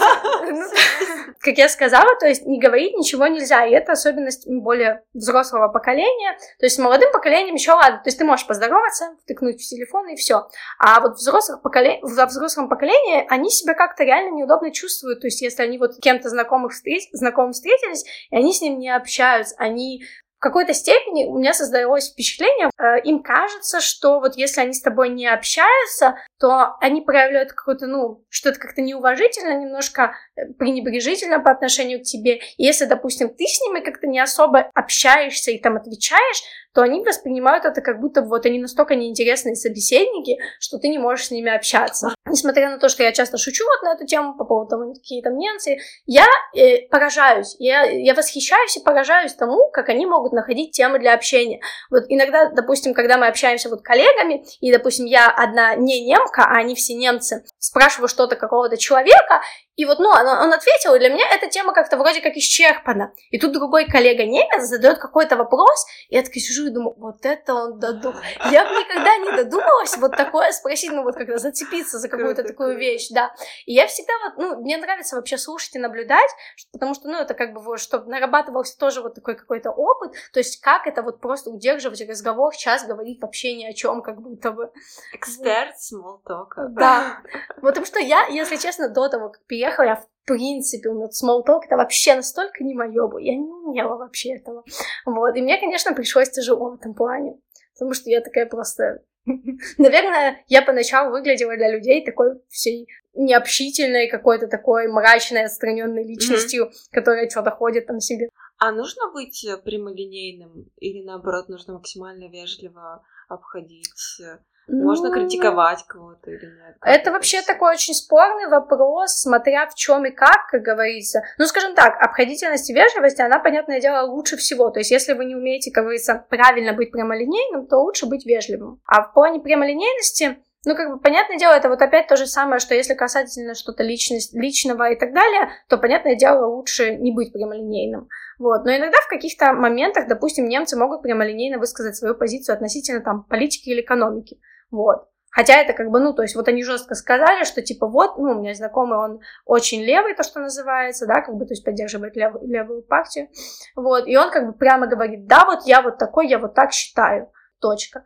как я сказала, то есть не говорить ничего нельзя, и это особенность более взрослого поколения, то есть с молодым поколением еще ладно, то есть ты можешь поздороваться, втыкнуть в телефон и все, а вот взрослых поколе... во взрослом поколении они себя как-то реально неудобно чувствуют, то есть если они вот с кем-то знакомых встреч... знакомым встретились, и они с ним не общаются, они... В какой-то степени у меня создалось впечатление, э, им кажется, что вот если они с тобой не общаются, то они проявляют какое-то, ну, что-то как-то неуважительно, немножко пренебрежительно по отношению к тебе. И если, допустим, ты с ними как-то не особо общаешься и там отвечаешь, то они воспринимают это как будто вот они настолько неинтересные собеседники, что ты не можешь с ними общаться. Несмотря на то, что я часто шучу вот на эту тему по поводу того, какие там немцы, я э, поражаюсь, я, я восхищаюсь и поражаюсь тому, как они могут находить темы для общения. Вот иногда, допустим, когда мы общаемся вот коллегами, и, допустим, я одна не немка, а они все немцы, спрашиваю что-то какого-то человека, и вот, ну, он, он ответил, и для меня эта тема как-то вроде как исчерпана. И тут другой коллега немец задает какой-то вопрос, и я так сижу и думаю, вот это он додумал. Я бы никогда не додумалась вот такое спросить, ну, вот когда зацепиться за какую-то такую вещь, да. И я всегда вот, ну, мне нравится вообще слушать и наблюдать, потому что, ну, это как бы вот, чтобы нарабатывался тоже вот такой какой-то опыт, то есть как это вот просто удерживать разговор, час говорить вообще ни о чем, как будто бы. Эксперт small talk. Да. Потому что я, если честно, до того, как переехала, я, в принципе, у меня small talk это вообще настолько не моё было, я не умела вообще этого, вот, и мне, конечно, пришлось тяжело в этом плане, потому что я такая просто, наверное, я поначалу выглядела для людей такой всей необщительной, какой-то такой мрачной, отстраненной личностью, mm-hmm. которая что-то ходит там себе. А нужно быть прямолинейным или, наоборот, нужно максимально вежливо обходить... Можно ну, критиковать кого-то или нет? Это вообще такой очень спорный вопрос, смотря в чем и как, как говорится. Ну, скажем так, обходительность и вежливость, она, понятное дело, лучше всего. То есть, если вы не умеете, как говорится, правильно быть прямолинейным, то лучше быть вежливым. А в плане прямолинейности... Ну, как бы, понятное дело, это вот опять то же самое, что если касательно что-то личность, личного и так далее, то, понятное дело, лучше не быть прямолинейным. Вот. Но иногда в каких-то моментах, допустим, немцы могут прямолинейно высказать свою позицию относительно там политики или экономики. Вот. Хотя это как бы, ну, то есть вот они жестко сказали, что типа вот, ну, у меня знакомый, он очень левый, то, что называется, да, как бы, то есть поддерживает лев, левую партию, вот, и он как бы прямо говорит, да, вот я вот такой, я вот так считаю, точка.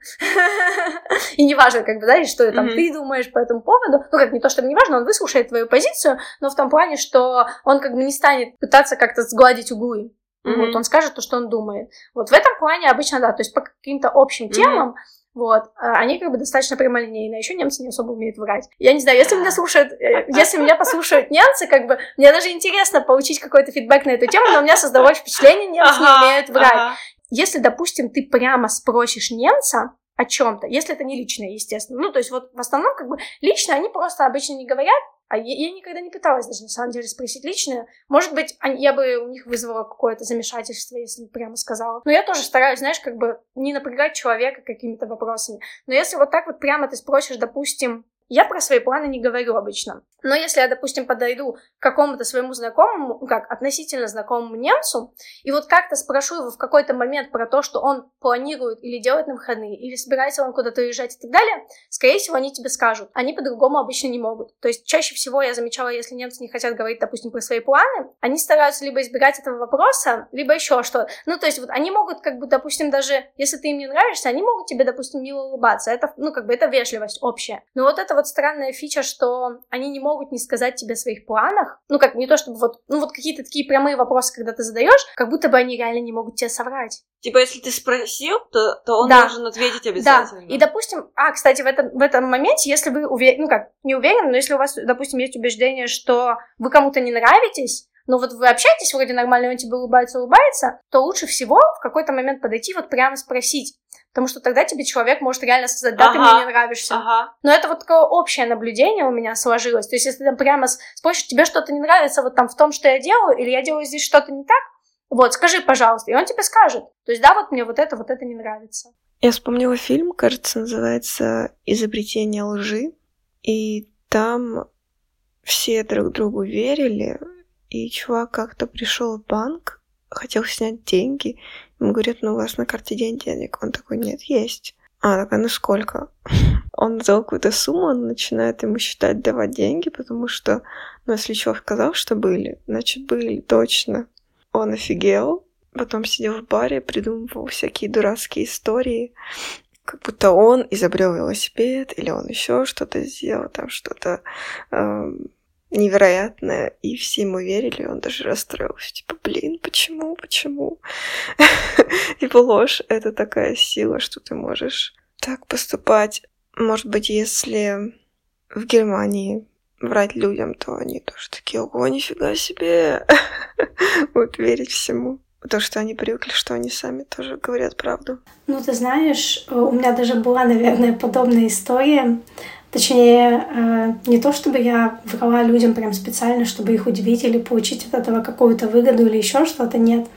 И неважно, как бы, да, и что там ты думаешь по этому поводу, ну, как не то, чтобы неважно, он выслушает твою позицию, но в том плане, что он как бы не станет пытаться как-то сгладить углы. Mm-hmm. Вот, он скажет то, что он думает. Вот в этом плане обычно, да, то есть по каким-то общим mm-hmm. темам, вот, они как бы достаточно прямолинейные. Еще немцы не особо умеют врать. Я не знаю, если меня слушают, если меня послушают немцы, как бы, мне даже интересно получить какой-то фидбэк на эту тему, но у меня создалось впечатление, немцы ага, не умеют врать. Ага. Если, допустим, ты прямо спросишь немца о чем-то, если это не личное, естественно, ну, то есть вот в основном, как бы, лично они просто обычно не говорят. А я, я никогда не пыталась даже, на самом деле, спросить личное. Может быть, они, я бы у них вызвала какое-то замешательство, если бы прямо сказала. Но я тоже стараюсь, знаешь, как бы не напрягать человека какими-то вопросами. Но если вот так вот прямо ты спросишь, допустим, я про свои планы не говорю обычно. Но если я, допустим, подойду к какому-то своему знакомому, как, относительно знакомому немцу, и вот как-то спрошу его в какой-то момент про то, что он планирует или делает на выходные, или собирается он куда-то уезжать и так далее, скорее всего, они тебе скажут. Они по-другому обычно не могут. То есть чаще всего я замечала, если немцы не хотят говорить, допустим, про свои планы, они стараются либо избегать этого вопроса, либо еще что-то. Ну, то есть вот они могут, как бы, допустим, даже если ты им не нравишься, они могут тебе, допустим, мило улыбаться. Это, ну, как бы, это вежливость общая. Но вот это вот странная фича, что они не могут не сказать тебе о своих планах, ну как не то чтобы вот, ну вот какие-то такие прямые вопросы, когда ты задаешь, как будто бы они реально не могут тебя соврать. Типа если ты спросил, то, то он да. должен ответить обязательно. Да. И допустим, а кстати в этом в этом моменте, если вы увер... ну как не уверены, но если у вас, допустим, есть убеждение, что вы кому-то не нравитесь. Но вот вы общаетесь, вроде нормально, он тебе улыбается, улыбается, то лучше всего в какой-то момент подойти, вот прямо спросить. Потому что тогда тебе человек может реально сказать, да, ага, ты мне не нравишься. Ага. Но это вот такое общее наблюдение у меня сложилось. То есть, если ты там прямо спросишь, тебе что-то не нравится вот там в том, что я делаю, или я делаю здесь что-то не так, вот, скажи, пожалуйста, и он тебе скажет. То есть, да, вот мне вот это, вот это не нравится. Я вспомнила фильм, кажется, называется «Изобретение лжи», и там все друг другу верили. И чувак как-то пришел в банк, хотел снять деньги. Ему говорят, ну у вас на карте денег. Он такой, нет, есть. А, такая, ну сколько? Он назвал какую-то сумму, он начинает ему считать, давать деньги, потому что, ну если чувак сказал, что были, значит были, точно. Он офигел. Потом сидел в баре, придумывал всякие дурацкие истории. Как будто он изобрел велосипед, или он еще что-то сделал, там что-то... Э- невероятное, и все ему верили, он даже расстроился, типа, блин, почему, почему? Типа, ложь — это такая сила, что ты можешь так поступать. Может быть, если в Германии врать людям, то они тоже такие, ого, нифига себе! Вот верить всему. Потому что они привыкли, что они сами тоже говорят правду. Ну, ты знаешь, у меня даже была, наверное, подобная история. Точнее, не то чтобы я врала людям прям специально, чтобы их удивить или получить от этого какую-то выгоду или еще что-то, нет.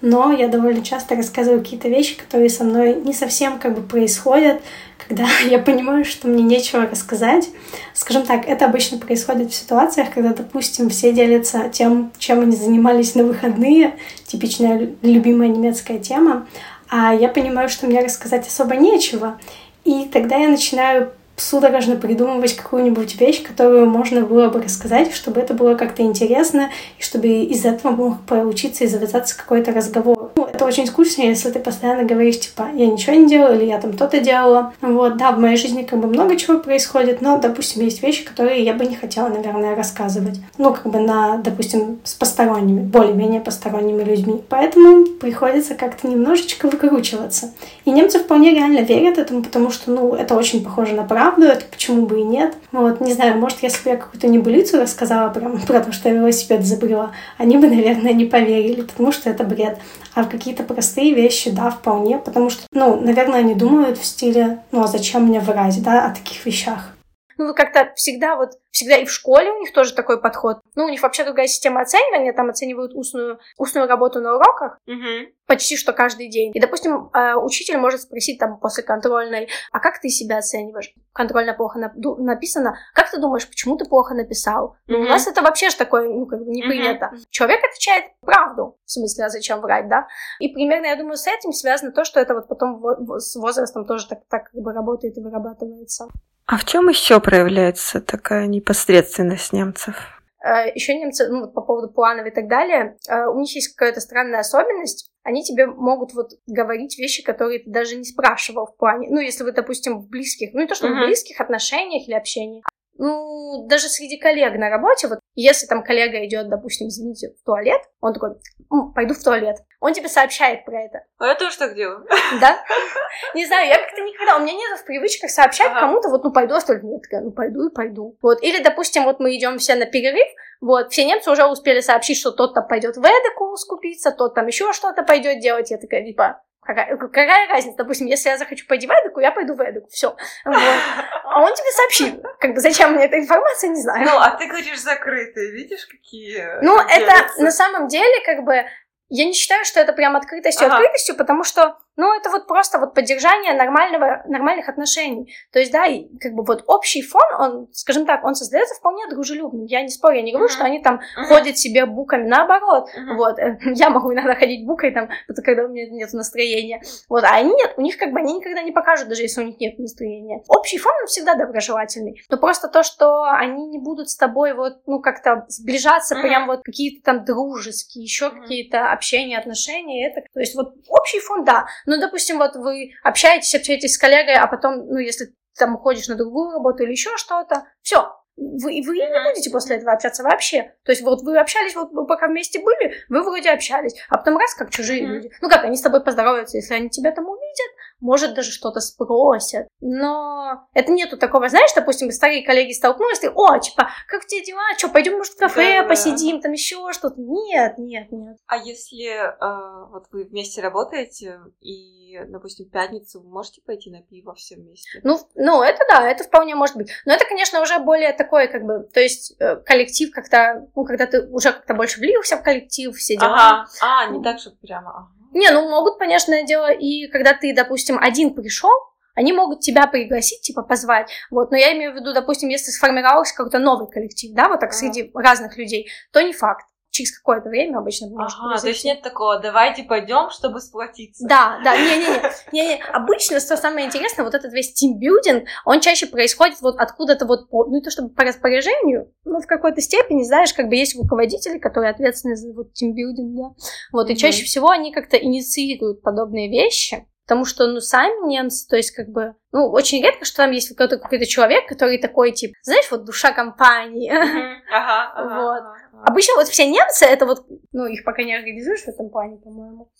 Но я довольно часто рассказываю какие-то вещи, которые со мной не совсем как бы происходят, когда я понимаю, что мне нечего рассказать. Скажем так, это обычно происходит в ситуациях, когда, допустим, все делятся тем, чем они занимались на выходные, типичная любимая немецкая тема, а я понимаю, что мне рассказать особо нечего. И тогда я начинаю судорожно придумывать какую-нибудь вещь, которую можно было бы рассказать, чтобы это было как-то интересно, и чтобы из этого мог получиться и завязаться какой-то разговор. Ну, это очень скучно, если ты постоянно говоришь, типа, я ничего не делала, или я там то-то делала. Вот, да, в моей жизни как бы много чего происходит, но, допустим, есть вещи, которые я бы не хотела, наверное, рассказывать. Ну, как бы, на, допустим, с посторонними, более-менее посторонними людьми. Поэтому приходится как-то немножечко выкручиваться. И немцы вполне реально верят этому, потому что, ну, это очень похоже на правду. Правду, это почему бы и нет. Вот, не знаю, может, если бы я какую-то небылицу рассказала прям про то, что я велосипед изобрела, они бы, наверное, не поверили, потому что это бред. А какие-то простые вещи, да, вполне, потому что, ну, наверное, они думают в стиле, ну, а зачем мне врать, да, о таких вещах. Ну, как-то всегда вот, всегда и в школе у них тоже такой подход. Ну, у них вообще другая система оценивания, там оценивают устную, устную работу на уроках угу. почти что каждый день. И, допустим, учитель может спросить там после контрольной, а как ты себя оцениваешь? Контрольно плохо нап- написано. Как ты думаешь, почему ты плохо написал? Ну, угу. у нас это вообще ж такое, ну, как бы не принято. Угу. Человек отвечает правду, в смысле, а зачем врать, да? И примерно, я думаю, с этим связано то, что это вот потом с возрастом тоже так, так как бы работает и вырабатывается. А в чем еще проявляется такая непосредственность немцев? Еще немцы, ну, по поводу планов и так далее, у них есть какая-то странная особенность. Они тебе могут вот говорить вещи, которые ты даже не спрашивал в плане. Ну, если вы, допустим, в близких, ну, не то, что uh-huh. в близких отношениях или общении. Ну, даже среди коллег на работе, вот если там коллега идет, допустим, извините, в туалет, он такой, пойду в туалет. Он тебе сообщает про это. А я тоже так делаю. Да? Не знаю, я как-то никогда, у меня нет в привычках сообщать ага. кому-то, вот, ну, пойду, а столь нет, ну, пойду и пойду. Вот, или, допустим, вот мы идем все на перерыв, вот, все немцы уже успели сообщить, что тот-то пойдет в эдеку скупиться, тот там еще что-то пойдет делать, я такая, типа... Какая, какая разница? Допустим, если я захочу пойти в эдеку, я пойду в эдеку, все. Вот. А он тебе сообщит. Как бы зачем мне эта информация, не знаю. Ну, а ты говоришь закрытые, видишь, какие... Ну, это на самом деле, как бы, я не считаю, что это прям открытостью, ага. открытостью, потому что, ну, это вот просто вот поддержание нормального, нормальных отношений. То есть, да, и как бы вот общий фон, он, скажем так, он создается вполне дружелюбным. Я не спорю, я не говорю, uh-huh. что они там uh-huh. ходят себе буками, наоборот. Uh-huh. Вот, я могу иногда ходить букой, там, когда у меня нет настроения. Вот, а они нет, у них как бы они никогда не покажут, даже если у них нет настроения. Общий фон, он всегда доброжелательный. Но просто то, что они не будут с тобой вот, ну, как-то сближаться, uh-huh. прям вот какие-то там дружеские, еще uh-huh. какие-то общения, отношения. Это, то есть, вот общий фон, да. Ну, допустим, вот вы общаетесь, общаетесь с коллегой, а потом, ну, если ты там уходишь на другую работу или еще что-то, все, вы, вы не будете после этого общаться вообще. То есть вот вы общались, вот вы пока вместе были, вы вроде общались, а потом раз, как чужие mm-hmm. люди. Ну, как, они с тобой поздороваются, если они тебя там увидят, может, даже что-то спросят. Но это нету такого, знаешь, допустим, старые коллеги столкнулись, ты, о, типа, как у тебя дела, что, пойдем, может, в кафе да, посидим, да. там еще что-то. Нет, нет, нет. А если э, вот вы вместе работаете, и, допустим, в пятницу вы можете пойти на пиво все вместе? Ну, ну, это да, это вполне может быть. Но это, конечно, уже более такое, как бы, то есть э, коллектив как-то, ну, когда ты уже как-то больше влился в коллектив, все дела. Ага, а, не так же прямо, ага. Не, ну могут, понятное дело, и когда ты, допустим, один пришел, они могут тебя пригласить, типа, позвать, вот, но я имею в виду, допустим, если сформировался какой-то новый коллектив, да, вот так ага. среди разных людей, то не факт. Через какое-то время обычно может Ага, произойти. То есть нет такого, давайте пойдем, чтобы сплотиться. Да, да, не-не-не. не, Обычно, что самое интересное, вот этот весь тимбилдинг, он чаще происходит вот откуда-то вот, по, ну не то чтобы по распоряжению, но в какой-то степени, знаешь, как бы есть руководители, которые ответственны за вот тимбилдинг, да. Вот, mm-hmm. и чаще всего они как-то инициируют подобные вещи. Потому что, ну, сами немцы, то есть, как бы, ну, очень редко, что там есть какой-то, какой-то человек, который такой, типа, знаешь, вот душа компании. Mm-hmm. Ага, ага, вот. Ага. Обычно вот все немцы, это вот, ну, их пока не организуешь в этом плане, по-моему.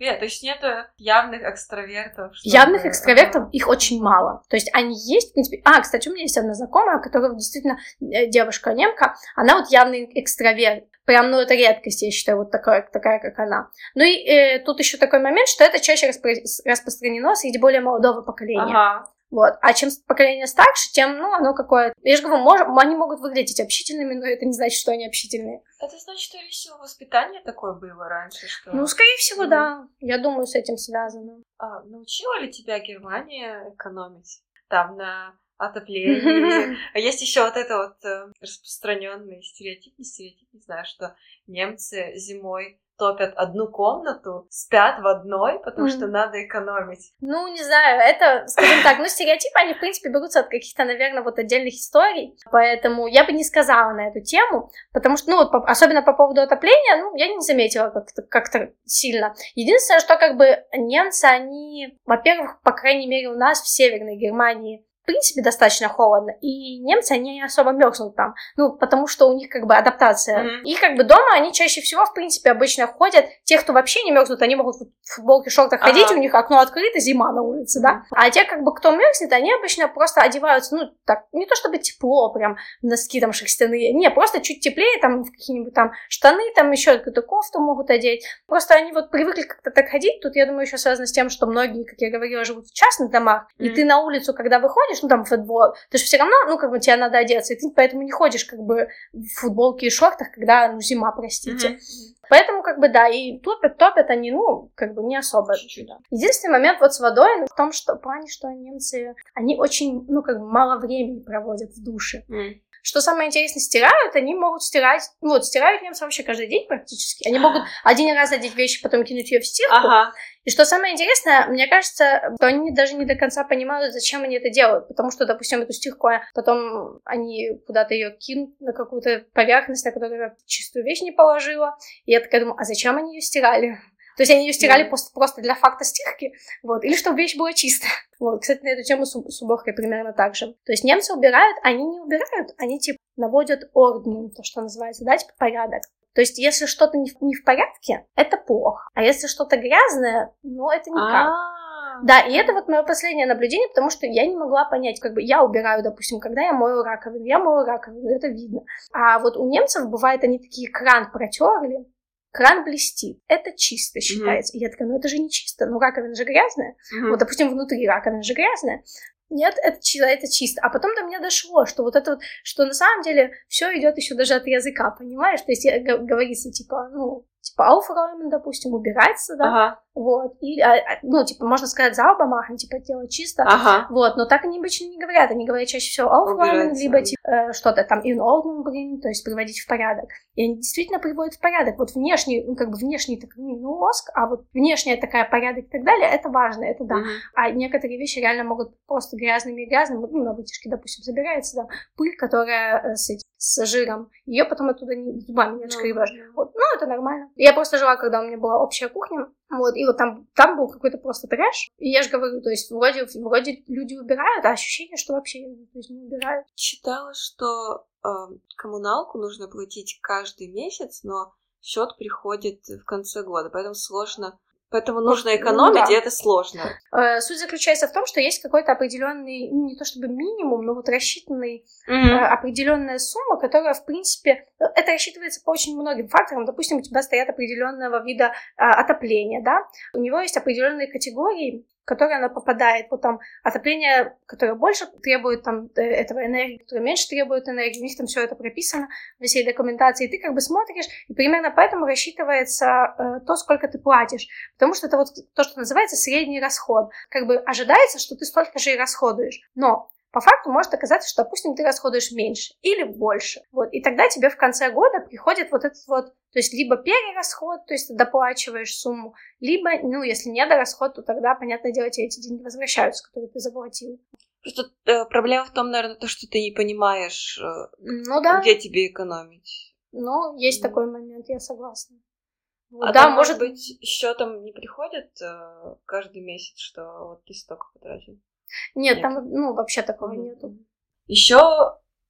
Нет, то есть нету явных экстравертов? Чтобы... Явных экстравертов ага. их очень мало. То есть они есть, в принципе... А, кстати, у меня есть одна знакомая, которая действительно девушка-немка, она вот явный экстраверт. Прям, ну, это редкость, я считаю, вот такая, такая как она. Ну, и э, тут еще такой момент, что это чаще распро- распространено среди более молодого поколения. Ага. Вот. А чем поколение старше, тем, ну, оно какое-то... Я же говорю, мож... они могут выглядеть общительными, но это не значит, что они общительные. Это значит, что всего воспитание такое было раньше, что... Ну, скорее всего, mm-hmm. да. Я думаю, с этим связано. А, научила ли тебя Германия экономить? Там, на... отопление. А есть еще вот это вот э, распространенный стереотип, не стереотип, не знаю, что немцы зимой топят одну комнату, спят в одной, потому mm-hmm. что надо экономить. Ну, не знаю, это, скажем так, ну, стереотипы, они, в принципе, берутся от каких-то, наверное, вот отдельных историй, поэтому я бы не сказала на эту тему, потому что, ну, вот, по, особенно по поводу отопления, ну, я не заметила как-то, как-то сильно. Единственное, что, как бы, немцы, они, во-первых, по крайней мере, у нас в Северной Германии, в принципе, достаточно холодно, и немцы, они не особо мерзнут там, ну, потому что у них, как бы, адаптация, mm-hmm. и, как бы, дома они чаще всего, в принципе, обычно ходят, те, кто вообще не мерзнут, они могут в футболке, шортах uh-huh. ходить, у них окно открыто, зима на улице, mm-hmm. да, а те, как бы, кто мерзнет, они обычно просто одеваются, ну, так, не то чтобы тепло, прям, носки там шерстяные, не, просто чуть теплее, там, в какие-нибудь там штаны, там, еще какую-то кофту могут одеть, просто они вот привыкли как-то так ходить, тут, я думаю, еще связано с тем, что многие, как я говорила, живут в частных домах, mm-hmm. и ты на улицу, когда выходишь, ну, там, футбол, ты же все равно, ну, как бы, тебе надо одеться, и ты поэтому не ходишь, как бы, в футболке и шортах, когда, ну, зима, простите. Mm-hmm. Поэтому, как бы, да, и топят, топят они, ну, как бы, не особо. Чуть-чуть, да. Единственный момент вот с водой, ну, в том, что, в плане, что немцы, они очень, ну, как бы, мало времени проводят в душе. Mm. Что самое интересное, стирают, они могут стирать, ну, вот, стирают немцы вообще каждый день практически. Они могут один раз одеть вещи, потом кинуть ее в стирку. Ага. И что самое интересное, мне кажется, что они даже не до конца понимают, зачем они это делают. Потому что, допустим, эту стирку потом они куда-то ее кинут на какую-то поверхность, на которую я чистую вещь не положила. И я такая думаю, а зачем они ее стирали? То есть они ее стирали yeah. просто, просто для факта стирки, вот, или чтобы вещь была чистая. Вот, кстати, на эту тему с, с уборкой примерно так же. То есть немцы убирают, они не убирают, они типа наводят орден, то, что называется, да, типа порядок. То есть если что-то не в, не в порядке, это плохо. А если что-то грязное, ну, это никак. Ah. Да, и это вот мое последнее наблюдение, потому что я не могла понять, как бы я убираю, допустим, когда я мою раковину, я мою раковину, это видно. А вот у немцев бывает, они такие кран протерли, кран блестит, это чисто считается. Mm-hmm. И я такая, ну это же не чисто, ну раковина же грязная. Mm-hmm. Вот, допустим, внутри раковина же грязная. Нет, это, это чисто. А потом до меня дошло, что вот это вот, что на самом деле все идет еще даже от языка, понимаешь? То есть говорится, типа, ну, типа, aufräumen, допустим, убираться, да? Ага. Вот. Или, ну, типа, можно сказать, sauber machen, типа, делать чисто. Ага. Вот. Но так они обычно не говорят. Они говорят чаще всего aufräumen, либо типа, что-то там in Ordnung bringen, то есть приводить в порядок. И они действительно приводят в порядок. Вот внешний, ну, как бы внешний, так, ну, лоск, а вот внешняя такая порядок и так далее, это важно, это да. Mm-hmm. А некоторые вещи реально могут просто грязными и грязными, ну, на вытяжке, допустим, забирается, да, пыль, которая с, с жиром, ее потом оттуда зубами не отшкриваешь. Mm-hmm. Вот. Ну, это нормально. Я просто жила, когда у меня была общая кухня, вот, и вот там, там был какой-то просто трэш. И я же говорю, то есть вроде, вроде люди убирают, а ощущение, что вообще не убирают. Читала, что э, коммуналку нужно платить каждый месяц, но счет приходит в конце года, поэтому сложно... Поэтому нужно экономить, ну, да. И это сложно. Суть заключается в том, что есть какой-то определенный, ну, не то чтобы минимум, но вот рассчитанный mm-hmm. определенная сумма, которая, в принципе, это рассчитывается по очень многим факторам. Допустим, у тебя стоят определенного вида а, отопления, да? У него есть определенные категории, в которые она попадает. Вот там отопление, которое больше требует там этого энергии, которое меньше требует энергии. У них там все это прописано во всей документации. И ты как бы смотришь, и примерно поэтому рассчитывается э, то, сколько ты платишь. Потому что это вот то, что называется средний расход. Как бы ожидается, что ты столько же и расходуешь. Но по факту может оказаться, что, допустим, ты расходуешь меньше или больше. Вот. И тогда тебе в конце года приходит вот этот вот, то есть либо перерасход, то есть ты доплачиваешь сумму, либо, ну, если недорасход, то тогда, понятное дело, тебе эти деньги возвращаются, которые ты заплатил. Просто э, проблема в том, наверное, то, что ты не понимаешь, э, ну, да. где тебе экономить. Ну, есть mm. такой момент, я согласна. Вот, а да, там, может быть, счетом не приходит э, каждый месяц, что вот ты столько потратил? Нет, нет, там, ну, вообще такого mm-hmm. нету. Еще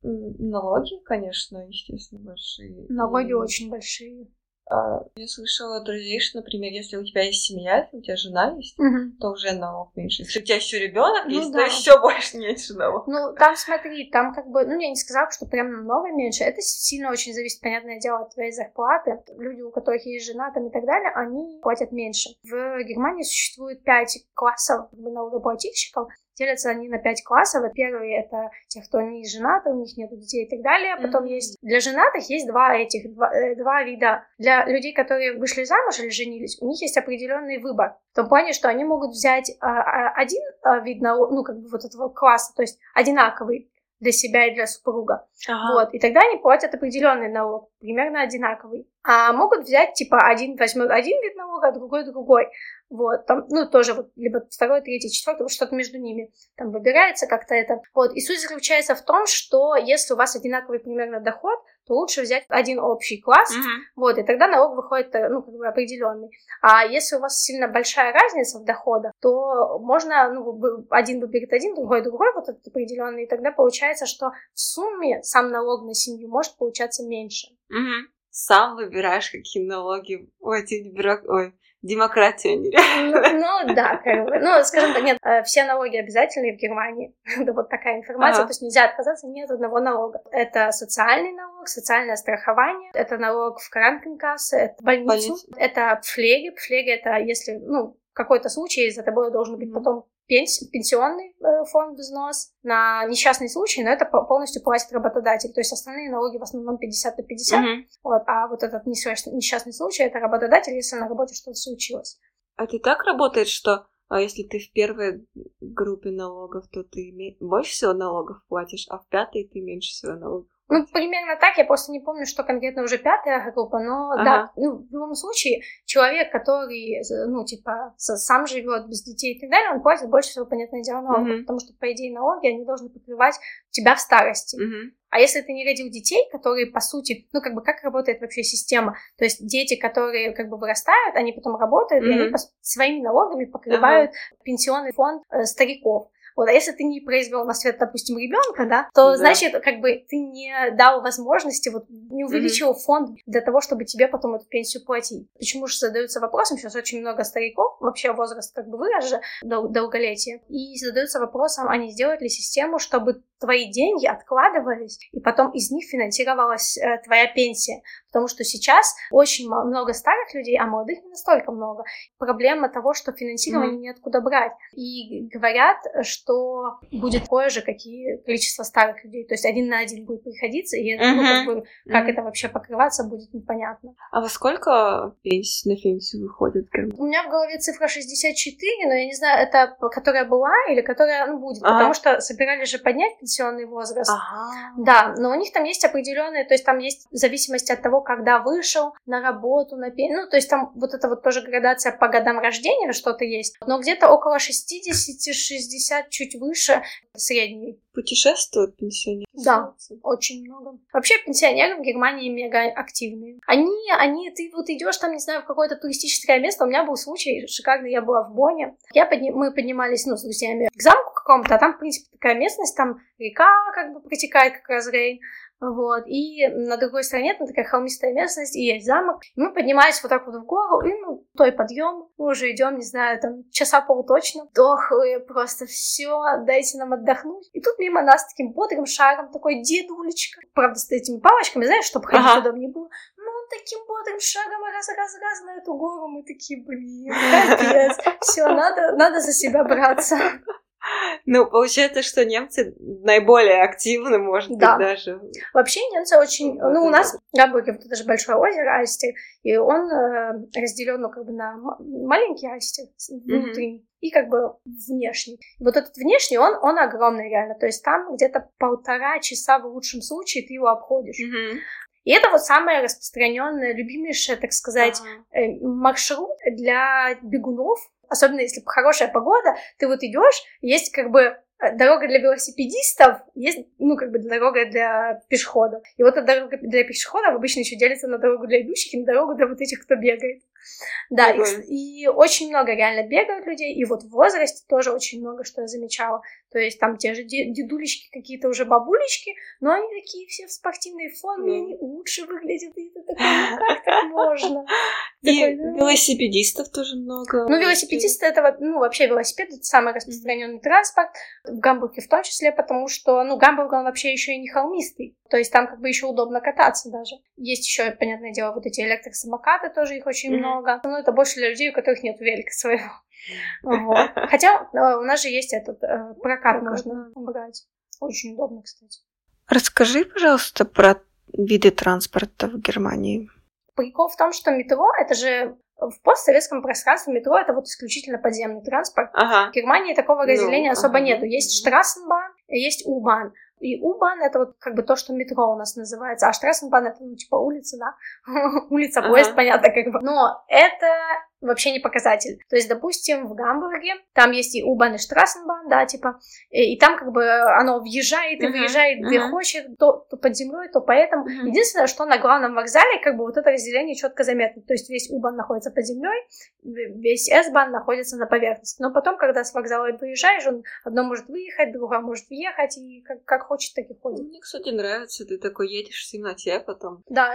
налоги, конечно, естественно, большие. Налоги и... очень большие. А, я слышала от друзей, что, например, если у тебя есть семья, у тебя жена есть, mm-hmm. то уже налог меньше. Если у тебя еще ребенок ну, есть, да. то еще больше меньше налог. Ну, там, смотри, там как бы, ну, я не сказала, что прям намного меньше. Это сильно очень зависит, понятное дело, от твоей зарплаты. Люди, у которых есть жена там и так далее, они платят меньше. В Германии существует пять классов налогоплательщиков. Делятся они на пять классов. Первый — это те, кто не женаты, у них нет детей и так далее. Потом mm-hmm. есть... Для женатых есть два этих, два, э, два вида. Для людей, которые вышли замуж или женились, у них есть определенный выбор. В том плане, что они могут взять э, один э, вид налога, ну, как бы вот этого класса, то есть одинаковый для себя и для супруга. Ага. Вот. И тогда они платят определенный налог, примерно одинаковый. А могут взять, типа, один возьмет один вид налога, а другой другой. Вот, там, ну, тоже, вот, либо второй, третий, четвертый, вот что-то между ними там выбирается как-то это. Вот, и суть заключается в том, что если у вас одинаковый примерно доход, то лучше взять один общий класс, uh-huh. вот, и тогда налог выходит, ну, как бы определенный. А если у вас сильно большая разница в доходах, то можно, ну, один выберет один, другой другой, вот этот определенный, и тогда получается, что в сумме сам налог на семью может получаться меньше. Uh-huh. Сам выбираешь, какие налоги у этих бюрок... Ой, демократия нереальная. Ну, ну да, как бы. Ну, скажем так, нет, все налоги обязательные в Германии. Да, вот такая информация. Ага. То есть нельзя отказаться ни от одного налога. Это социальный налог, социальное страхование, это налог в Krankenkasse, это больницу, Полиция. Это Pflege. Pflege — это если, ну, в какой-то случай за тобой должен быть mm-hmm. потом пенс- пенсионный фонд взнос на несчастный случай, но это полностью платит работодатель. То есть остальные налоги в основном пятьдесят на пятьдесят. Угу. Вот, а вот этот несчастный случай — это работодатель, если на работе что-то случилось. А ты так работаешь, что а если ты в первой группе налогов, то ты больше всего налогов платишь, а в пятой ты меньше всего налогов? Ну, примерно так, я просто не помню, что конкретно уже пятая группа, но ага. да, ну, в любом случае, человек, который, ну, типа, сам живет без детей и так далее, он платит больше всего, понятное дело, налогов, угу. потому что, по идее, налоги, они должны покрывать тебя в старости. Угу. А если ты не родил детей, которые, по сути, ну, как бы, как работает вообще система, то есть дети, которые, как бы, вырастают, они потом работают, угу. и они по- своими налогами покрывают ага. пенсионный фонд э, стариков. Вот, а если ты не произвел на свет, допустим, ребенка, да, то, да. значит, как бы ты не дал возможности, вот, не увеличил mm-hmm. фонд для того, чтобы тебе потом эту пенсию платить. Почему же задаются вопросом, сейчас очень много стариков, вообще возраст как бы вырос же, дол- долголетие, и задаются вопросом, а не сделают ли систему, чтобы твои деньги откладывались, и потом из них финансировалась э, твоя пенсия. Потому что сейчас очень много старых людей, а молодых не настолько много. Проблема того, что финансирование mm-hmm. неоткуда брать. И говорят, что будет такое же, какие количество старых людей. То есть один на один будет приходиться, и mm-hmm. ну, как mm-hmm. это вообще покрываться, будет непонятно. А во сколько пенсии, на пенсию выходит? У меня в голове цифра шестьдесят четыре, но я не знаю, это которая была или которая ну, будет. А-а-а. Потому что собирались же поднять пенсионный возраст. А-а-а. Да, но у них там есть определенные, то есть там есть зависимость от того, когда вышел на работу, на пенсию. Ну, то есть там вот это вот тоже градация по годам рождения, что-то есть. Но где-то около шестьдесят шестьдесят, чуть выше средней. Путешествуют пенсионеры? Да, очень много. Вообще пенсионеры в Германии мега активные. Они, они, ты вот идешь там, не знаю, в какое-то туристическое место. У меня был случай шикарный, я была в Бонне. Я подни... Мы поднимались, ну, с друзьями к замку какому-то, а там, в принципе, такая местность, там река как бы протекает, как раз Рейн. Вот, и на другой стороне там такая холмистая местность, и есть замок. И мы поднимались вот так вот в гору, и, ну, той подъем, мы уже идем, не знаю, там, часа пол точно. Дохлые просто, все, дайте нам отдохнуть. И тут мимо нас таким бодрым шагом такой дедулечка, правда, с этими палочками, знаешь, чтобы ходить ага. удобнее было. Ну, он таким бодрым шагом раз-раз-раз на эту гору, мы такие, блин, капец, все, надо, надо за себя браться. Ну, получается, что немцы наиболее активны, может быть, да. даже. Вообще немцы очень... Вот, ну, у нас в Гамбурге вот это же большое озеро Астер, и он э, разделен, ну, как бы на м- маленький Астер внутренний mm-hmm. и как бы внешний. Вот этот внешний, он, он огромный реально, то есть там где-то полтора часа в лучшем случае ты его обходишь. Mm-hmm. И это вот самое распространенное, любимейшее, так сказать, uh-huh. маршрут для бегунов. Особенно если хорошая погода, ты вот идешь, есть как бы дорога для велосипедистов, есть, ну, как бы дорога для пешеходов. И вот эта дорога для пешеходов обычно еще делится на дорогу для идущих и на дорогу для вот этих, кто бегает. Да, и, и очень много реально бегают людей, и вот в возрасте тоже очень много, что я замечала. То есть там те же дедулечки, какие-то уже бабулечки, но они такие все в спортивной форме, они лучше выглядят, и это такое, ну как так можно? И велосипедистов тоже много. Ну, велосипедисты, это, ну, вообще велосипед, это самый распространенный транспорт, в Гамбурге в том числе, потому что, ну, Гамбург, он вообще еще и не холмистый, то есть там как бы еще удобно кататься даже. Есть еще, понятное дело, вот эти электросамокаты, тоже их очень много. Много. Но это больше для людей, у которых нет велика своего. Вот. Хотя у нас же есть этот прокат, можно брать. Очень удобно, кстати. Расскажи, пожалуйста, про виды транспорта в Германии. Прикол в том, что метро, это же в постсоветском пространстве метро, это вот исключительно подземный транспорт. Ага. В Германии такого разделения ну, особо ага. нету. Есть Штрассенбан, есть У-бан. И У-бан это вот как бы то, что метро у нас называется, а Штрассенбан это ну типа улица, да, улица, поезд, ага. понятно как бы. Но это вообще не показатель. То есть, допустим, в Гамбурге там есть и У-бан, и Штрассенбан, да, типа, и, и там как бы оно въезжает и uh-huh, выезжает, где uh-huh. хочет, то, то под землей, то поэтому. Uh-huh. Единственное, что на главном вокзале как бы вот это разделение четко заметно. То есть весь У-бан находится под землей, весь С-бан находится на поверхности. Но потом, когда с вокзала выезжаешь, он одно может выехать, другое может въехать, и как, как хочет, так и ходит. Мне, кстати, нравится, ты такой едешь в темноте потом. Да.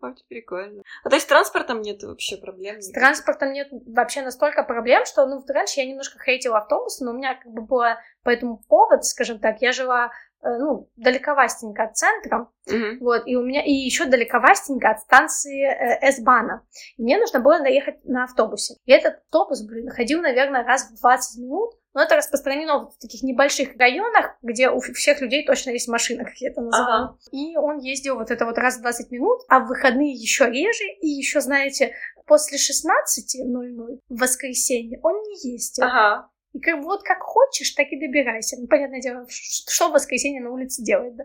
Очень прикольно. А то есть с транспортом нет вообще проблем? С транспортом нет вообще настолько проблем, что, ну, раньше я немножко хейтила автобус, но у меня как бы было по этому повод, скажем так, я жила ну, далековастенько от центра, mm-hmm. вот, и у меня, и еще далековастенько от станции э, С-бана. И мне нужно было доехать на автобусе. И этот автобус, блин, ходил, наверное, раз в двадцать минут, но это распространено в таких небольших районах, где у всех людей точно есть машина, как я это называю. Ага. И он ездил вот это вот раз в двадцать минут, а в выходные еще реже, и еще, знаете, после шестнадцати ноль-ноль в воскресенье он не ездил. Ага. И как бы вот как хочешь, так и добирайся. Ну, понятное дело, что в воскресенье на улице делать, да?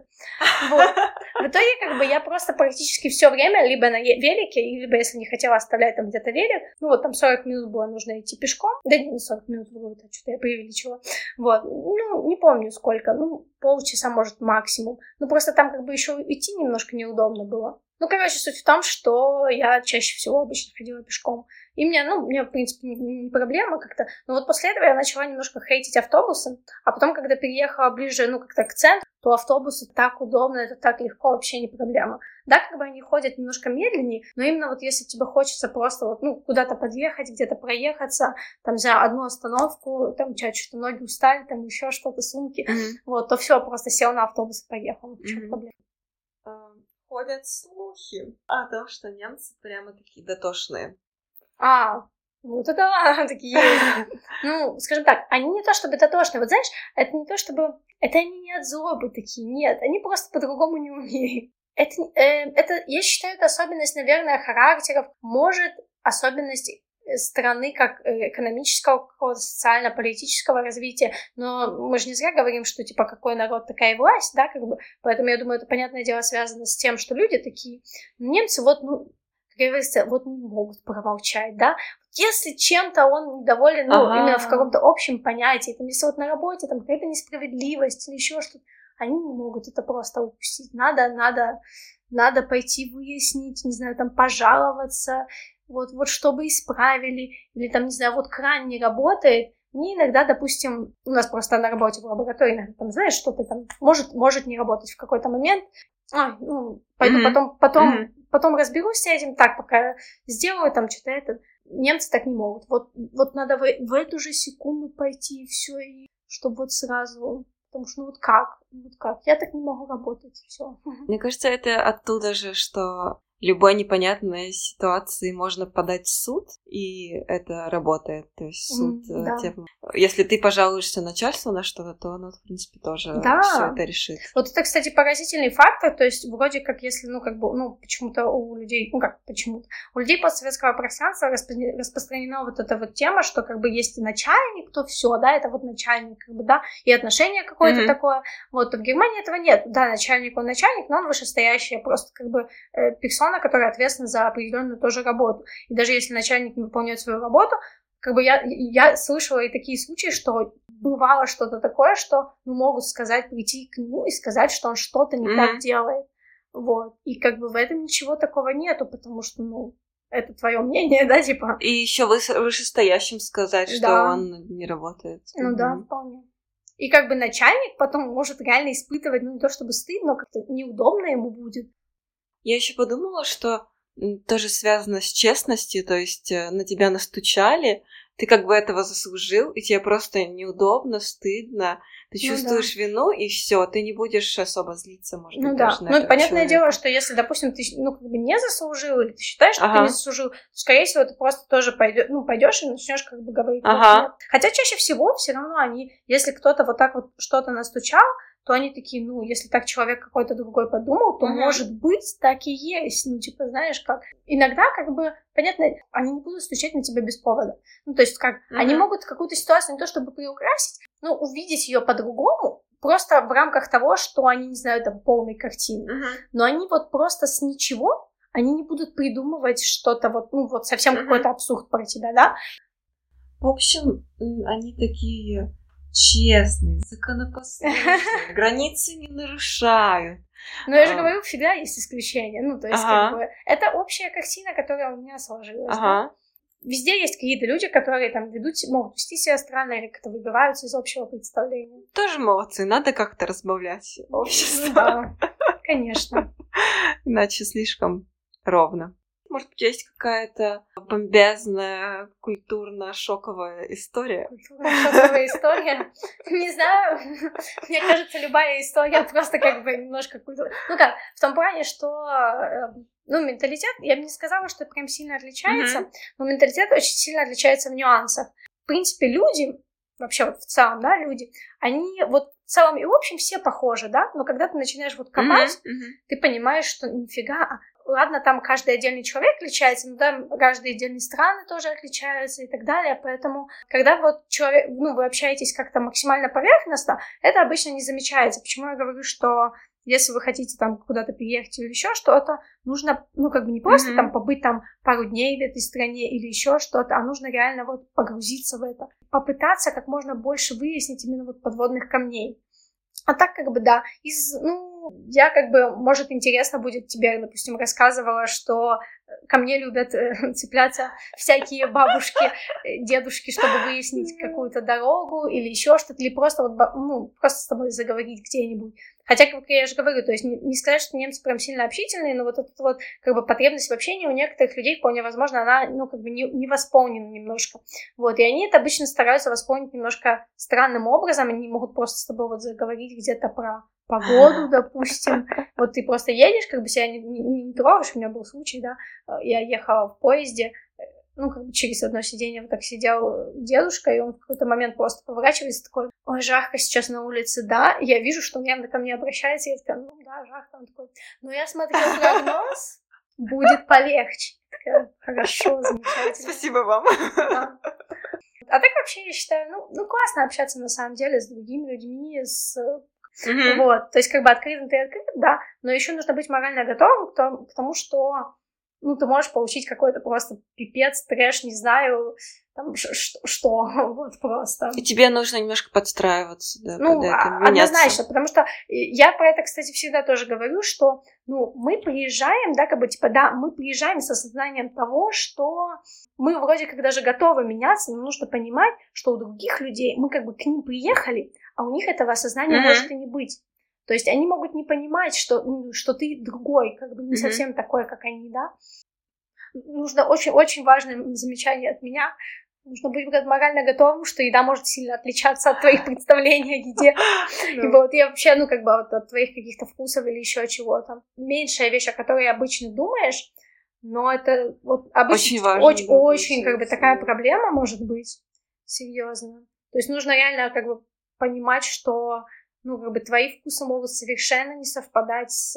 Вот. В итоге, как бы, я просто практически все время либо на велике, либо, если не хотела оставлять там где-то велик, ну, вот там сорок минут было нужно идти пешком. Да не сорок минут было, это что-то я преувеличила. Вот. Ну, не помню сколько, ну, полчаса, может, максимум. Ну, просто там, как бы, еще идти немножко неудобно было. Ну, короче, суть в том, что я чаще всего обычно ходила пешком. И мне, ну, мне, в принципе, не проблема как-то. Но вот после этого я начала немножко хейтить автобусы. А потом, когда переехала ближе, ну, как-то к центру, то автобусы так удобно, это так легко, вообще не проблема. Да, как бы они ходят немножко медленнее, но именно вот если тебе хочется просто вот, ну, куда-то подъехать, где-то проехаться, там, за одну остановку, там, что-то ноги устали, там, еще что-то, сумки, mm-hmm. вот, то все, просто сел на автобус и поехал. Mm-hmm. Проблема. Ходят слухи о том, что немцы прямо такие дотошные. А, вот это ладно, такие. Ну, скажем так, они не то чтобы дотошные. Вот знаешь, это не то чтобы... Это они не от злобы такие, нет. Они просто по-другому не умеют. Это, э, это, я считаю, это особенность, наверное, характеров. Может, особенность страны как экономического, какого-то социально-политического развития. Но мы же не зря говорим, что, типа, какой народ, такая и власть, да, как бы. Поэтому, я думаю, это, понятное дело, связано с тем, что люди такие... Немцы вот, ну... говорится, вот не могут промолчать, да, если чем-то он недоволен, ну, ага. именно в каком-то общем понятии, там, если вот на работе, там, какая-то несправедливость или еще что-то, они не могут это просто упустить, надо, надо, надо пойти выяснить, не знаю, там, пожаловаться, вот, вот, чтобы исправили, или там, не знаю, вот кран не работает. Мне иногда, допустим, у нас просто на работе в лаборатории, иногда, там, знаешь, что-то там, может, может не работать в какой-то момент, ой, ну, пойду mm-hmm. потом, потом, mm-hmm. потом разберусь с этим, так, пока сделаю там что-то это. Немцы так не могут. Вот, вот надо в, в эту же секунду пойти, и все, и чтобы вот сразу, потому что ну вот как, вот как, я так не могу работать, все. Мне кажется, это оттуда же, что любой непонятной ситуации можно подать в суд, и это работает. То есть суд, mm, да. тем... если ты пожалуешься начальству на что-то, то оно, в принципе, тоже да. все это решит. Вот это, кстати, поразительный фактор. То есть вроде как, если, ну, как бы, ну, почему-то у людей, ну, как почему-то, у людей постсоветского пространства распро... распространена вот эта вот тема, что, как бы, есть начальник, то все, да, это вот начальник, как бы, да, и отношение какое-то mm-hmm. такое. Вот, то в Германии этого нет. Да, начальник, он начальник, но он вышестоящий, просто, как бы, э, персонаж, которая ответственна за определенную тоже работу. И даже если начальник не выполняет свою работу, как бы я, я слышала и такие случаи, что бывало что-то такое, что ну, могут сказать, прийти к нему и сказать, что он что-то не mm-hmm. так делает. Вот. И как бы в этом ничего такого нету, потому что, ну, это твое мнение, да, типа. И еще выше, вышестоящим сказать, что да. он не работает. Ну mm-hmm. да, вполне. И как бы начальник потом может реально испытывать, ну, не то чтобы стыд, но как-то неудобно ему будет. Я еще подумала, что тоже связано с честностью, то есть на тебя настучали, ты как бы этого заслужил, и тебе просто неудобно, стыдно, ты чувствуешь ну, да. вину, и все, ты не будешь особо злиться, может ну, быть, да. даже на ну, этого понятное человека. Дело, что если, допустим, ты ну, как бы не заслужил, или ты считаешь, что ага. ты не заслужил, то, скорее всего, ты просто тоже пойдешь, ну, пойдешь и начнешь как бы говорить. Ага. Хотя чаще всего все равно они, если кто-то вот так вот что-то настучал, то они такие, ну, если так человек какой-то другой подумал, то, mm-hmm. может быть, так и есть. Ну, типа, знаешь, как... Иногда, как бы, понятно, они не будут стучать на тебя без повода. Ну, то есть, как... Mm-hmm. Они могут какую-то ситуацию не то чтобы приукрасить, но увидеть ее по-другому, просто в рамках того, что они, не знаю, там, полной картины. Mm-hmm. Но они вот просто с ничего, они не будут придумывать что-то вот, ну, вот совсем mm-hmm. какой-то абсурд про тебя, да? В общем, они такие... честные, законопослушные, границы не нарушают. Но я же говорю, всегда есть исключения. Ну, то есть, ага. как бы, это общая картина, которая у меня сложилась. Ага. Да? Везде есть какие-то люди, которые там ведут, могут вести себя странно или как-то выбиваются из общего представления. Тоже молодцы, надо как-то разбавлять общество. Да, конечно. Иначе слишком ровно. Может быть, есть какая-то бомбезная, культурно-шоковая история? Шоковая история? Не знаю. Мне кажется, любая история просто как бы немножко культурная. Ну как, в том плане, что... Ну, менталитет, я бы не сказала, что это прям сильно отличается, mm-hmm. но менталитет очень сильно отличается в нюансах. В принципе, люди, вообще вот в целом, да, люди, они вот в целом и в общем все похожи, да, но когда ты начинаешь вот копать, mm-hmm. Mm-hmm. ты понимаешь, что нифига, ладно, там каждый отдельный человек отличается, но там каждые отдельные страны тоже отличаются и так далее, поэтому, когда вот человек, ну, вы общаетесь как-то максимально поверхностно, это обычно не замечается. Почему я говорю, что... Если вы хотите там куда-то переехать или еще что-то, нужно, ну, как бы не просто mm-hmm. там побыть там пару дней в этой стране или еще что-то, а нужно реально вот погрузиться в это. Попытаться как можно больше выяснить именно вот подводных камней. А так как бы, да, из, ну, я как бы, может, интересно будет тебе, допустим, рассказывала, что ко мне любят э, цепляться всякие бабушки, дедушки, чтобы выяснить какую-то дорогу или еще что-то, или просто вот, ну, просто с тобой заговорить где-нибудь. Хотя, как я же говорю, то есть не, не сказать, что немцы прям сильно общительные, но вот эта вот как бы потребность в общении у некоторых людей, вполне возможно, она, ну, как бы не, не восполнена немножко. Вот, и они это обычно стараются восполнить немножко странным образом, они могут просто с тобой вот заговорить где-то про погоду, допустим. Вот ты просто едешь, как бы себя не, не, не трогаешь, у меня был случай, да, я ехала в поезде, ну, как бы через одно сиденье вот так сидел дедушка, и он в какой-то момент просто поворачивается, такой, ой, жарко сейчас на улице, да? Я вижу, что он явно ко мне обращается, я такая, ну, да, жарко, он такой, ну, я смотрю прогноз, будет полегче. Я такая, хорошо, замечательно. Спасибо вам. Да. А так вообще, я считаю, ну, ну, классно общаться на самом деле с другими людьми, с... Mm-hmm. Вот, то есть как бы открытым ты открыт, да, но еще нужно быть морально готовым к тому, к тому что... Ну, ты можешь получить какой-то просто пипец, трэш, не знаю, там, ш- ш- что, вот просто. И тебе нужно немножко подстраиваться, да, ну, под это, меняться. Однозначно, потому что я про это, кстати, всегда тоже говорю, что, ну, мы приезжаем, да, как бы, типа, да, мы приезжаем с осознанием того, что мы вроде как даже готовы меняться, но нужно понимать, что у других людей, мы как бы к ним приехали, а у них этого осознания mm-hmm. может и не быть. То есть они могут не понимать, что, что ты другой, как бы не mm-hmm. совсем такой, как они, да. Нужно очень-очень важное замечание от меня. Нужно быть морально готовым, что еда может сильно отличаться от твоих представлений о еде. И вот я вообще, ну, как бы от твоих каких-то вкусов или еще чего-то. Меньшая вещь, о которой обычно думаешь, но это обычно очень, как бы, такая проблема может быть. Серьезно. То есть нужно реально, как бы, понимать, что... Ну, как бы твои вкусы могут совершенно не совпадать с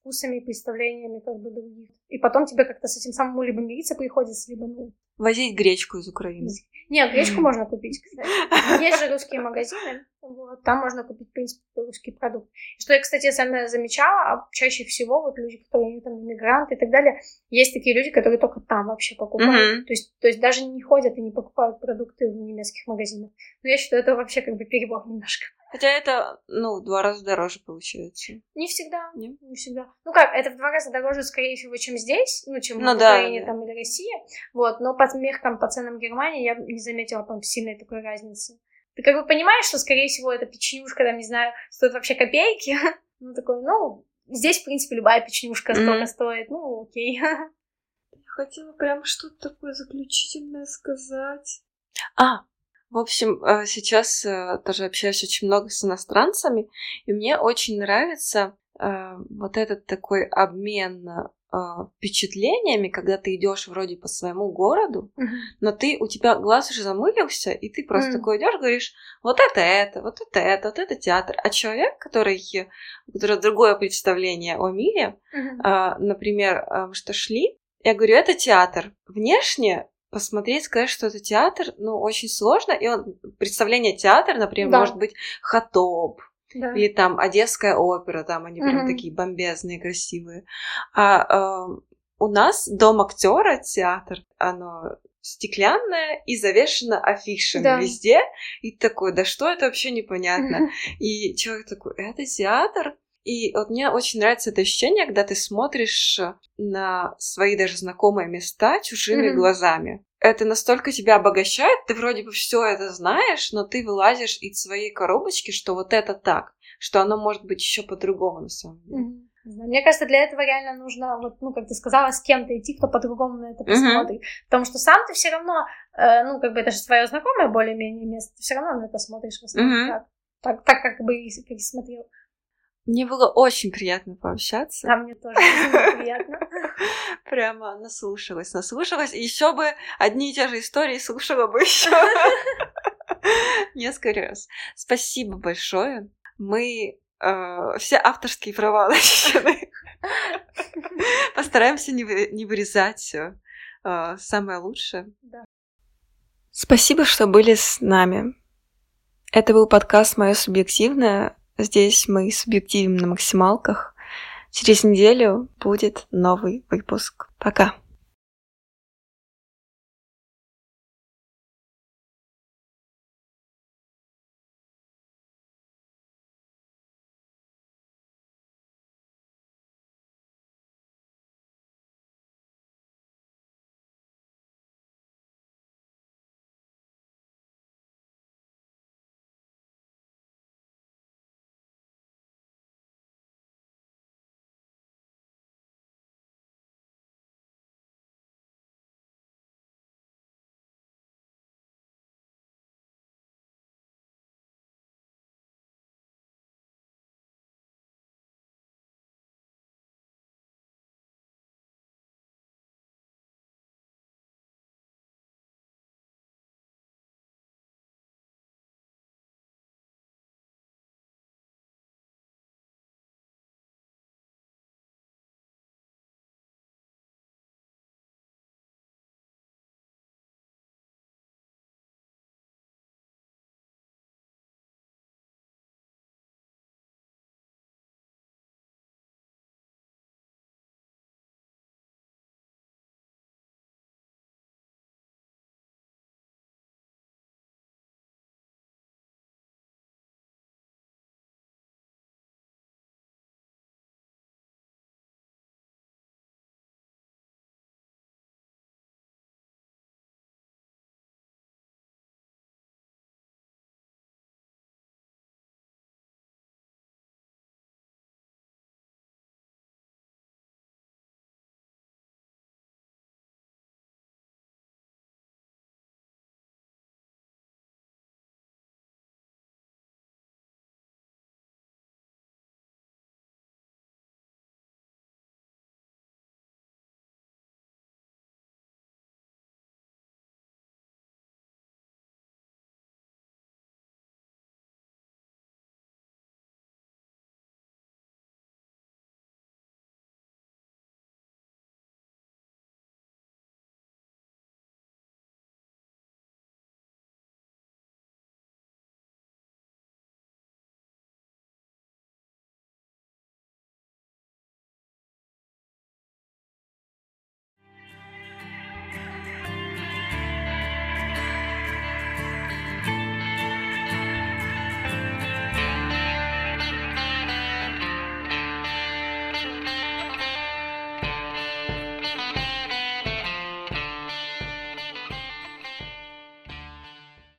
вкусами и представлениями, как бы, других. И потом тебе как-то с этим самому либо мириться приходится, либо, ну... Возить гречку из Украины. Нет, гречку можно купить, кстати. Есть же русские магазины, вот, там можно купить, в принципе, русский продукт. Что я, кстати, сама замечала, а чаще всего вот люди, которые там иммигранты и так далее, есть такие люди, которые только там вообще покупают. Mm-hmm. То есть, то есть даже не ходят и не покупают продукты в немецких магазинах. Но я считаю, это вообще как бы перебор немножко. Хотя это, ну, в два раза дороже получается. Не всегда. Не? не всегда. Ну как, это в два раза дороже, скорее всего, чем здесь, ну, чем ну, в Украине, да, да. там, или России. Вот, но по меркам, по ценам Германии я не заметила там сильной такой разницы. Ты как бы понимаешь, что, скорее всего, эта печенюшка, там, не знаю, стоит вообще копейки. Ну, такой, ну, здесь, в принципе, любая печенюшка столько mm-hmm. стоит. Ну, окей. Я хотела прям что-то такое заключительное сказать. А, в общем, сейчас тоже общаюсь очень много с иностранцами, и мне очень нравится вот этот такой обмен впечатлениями, когда ты идешь вроде по своему городу, mm-hmm. но ты, у тебя глаз уже замылился, и ты просто mm-hmm. такой идешь, говоришь, вот это это, вот это это, вот это театр. А человек, который, у которого другое представление о мире, mm-hmm. например, что шли, я говорю, это театр. Внешне посмотреть, сказать, что это театр, ну, очень сложно. И он, представление театра, например, да. может быть хатоб, да. или там Одесская опера, там они mm-hmm. прям такие бомбезные, красивые. А э, у нас дом актера театр, оно стеклянное и завешено афишами да. везде. И такой, да что это вообще непонятно. Mm-hmm. И человек такой, это театр? И вот мне очень нравится это ощущение, когда ты смотришь на свои даже знакомые места чужими mm-hmm. глазами. Это настолько тебя обогащает, ты вроде бы все это знаешь, но ты вылазишь из своей коробочки, что вот это так, что оно может быть еще по-другому на самом деле. Mm-hmm. Мне кажется, для этого реально нужно, вот, ну, как ты сказала, с кем-то идти, кто по-другому на это посмотрит. Uh-huh. Потому что сам ты все равно, э, ну, как бы это же твое знакомое более-менее место, ты все равно на это смотришь в основном uh-huh. так, так, так, как бы и смотрел. Мне было очень приятно пообщаться. Да, мне тоже очень приятно. Прямо наслушалась, наслушалась. И еще бы одни и те же истории слушала бы еще несколько раз. Спасибо большое. Мы э, все авторские права защищены. Постараемся не, вы, не вырезать все. Э, самое лучшее. Да. Спасибо, что были с нами. Это был подкаст «Мое субъективное». Здесь мы субъективим на максималках. Через неделю будет новый выпуск. Пока!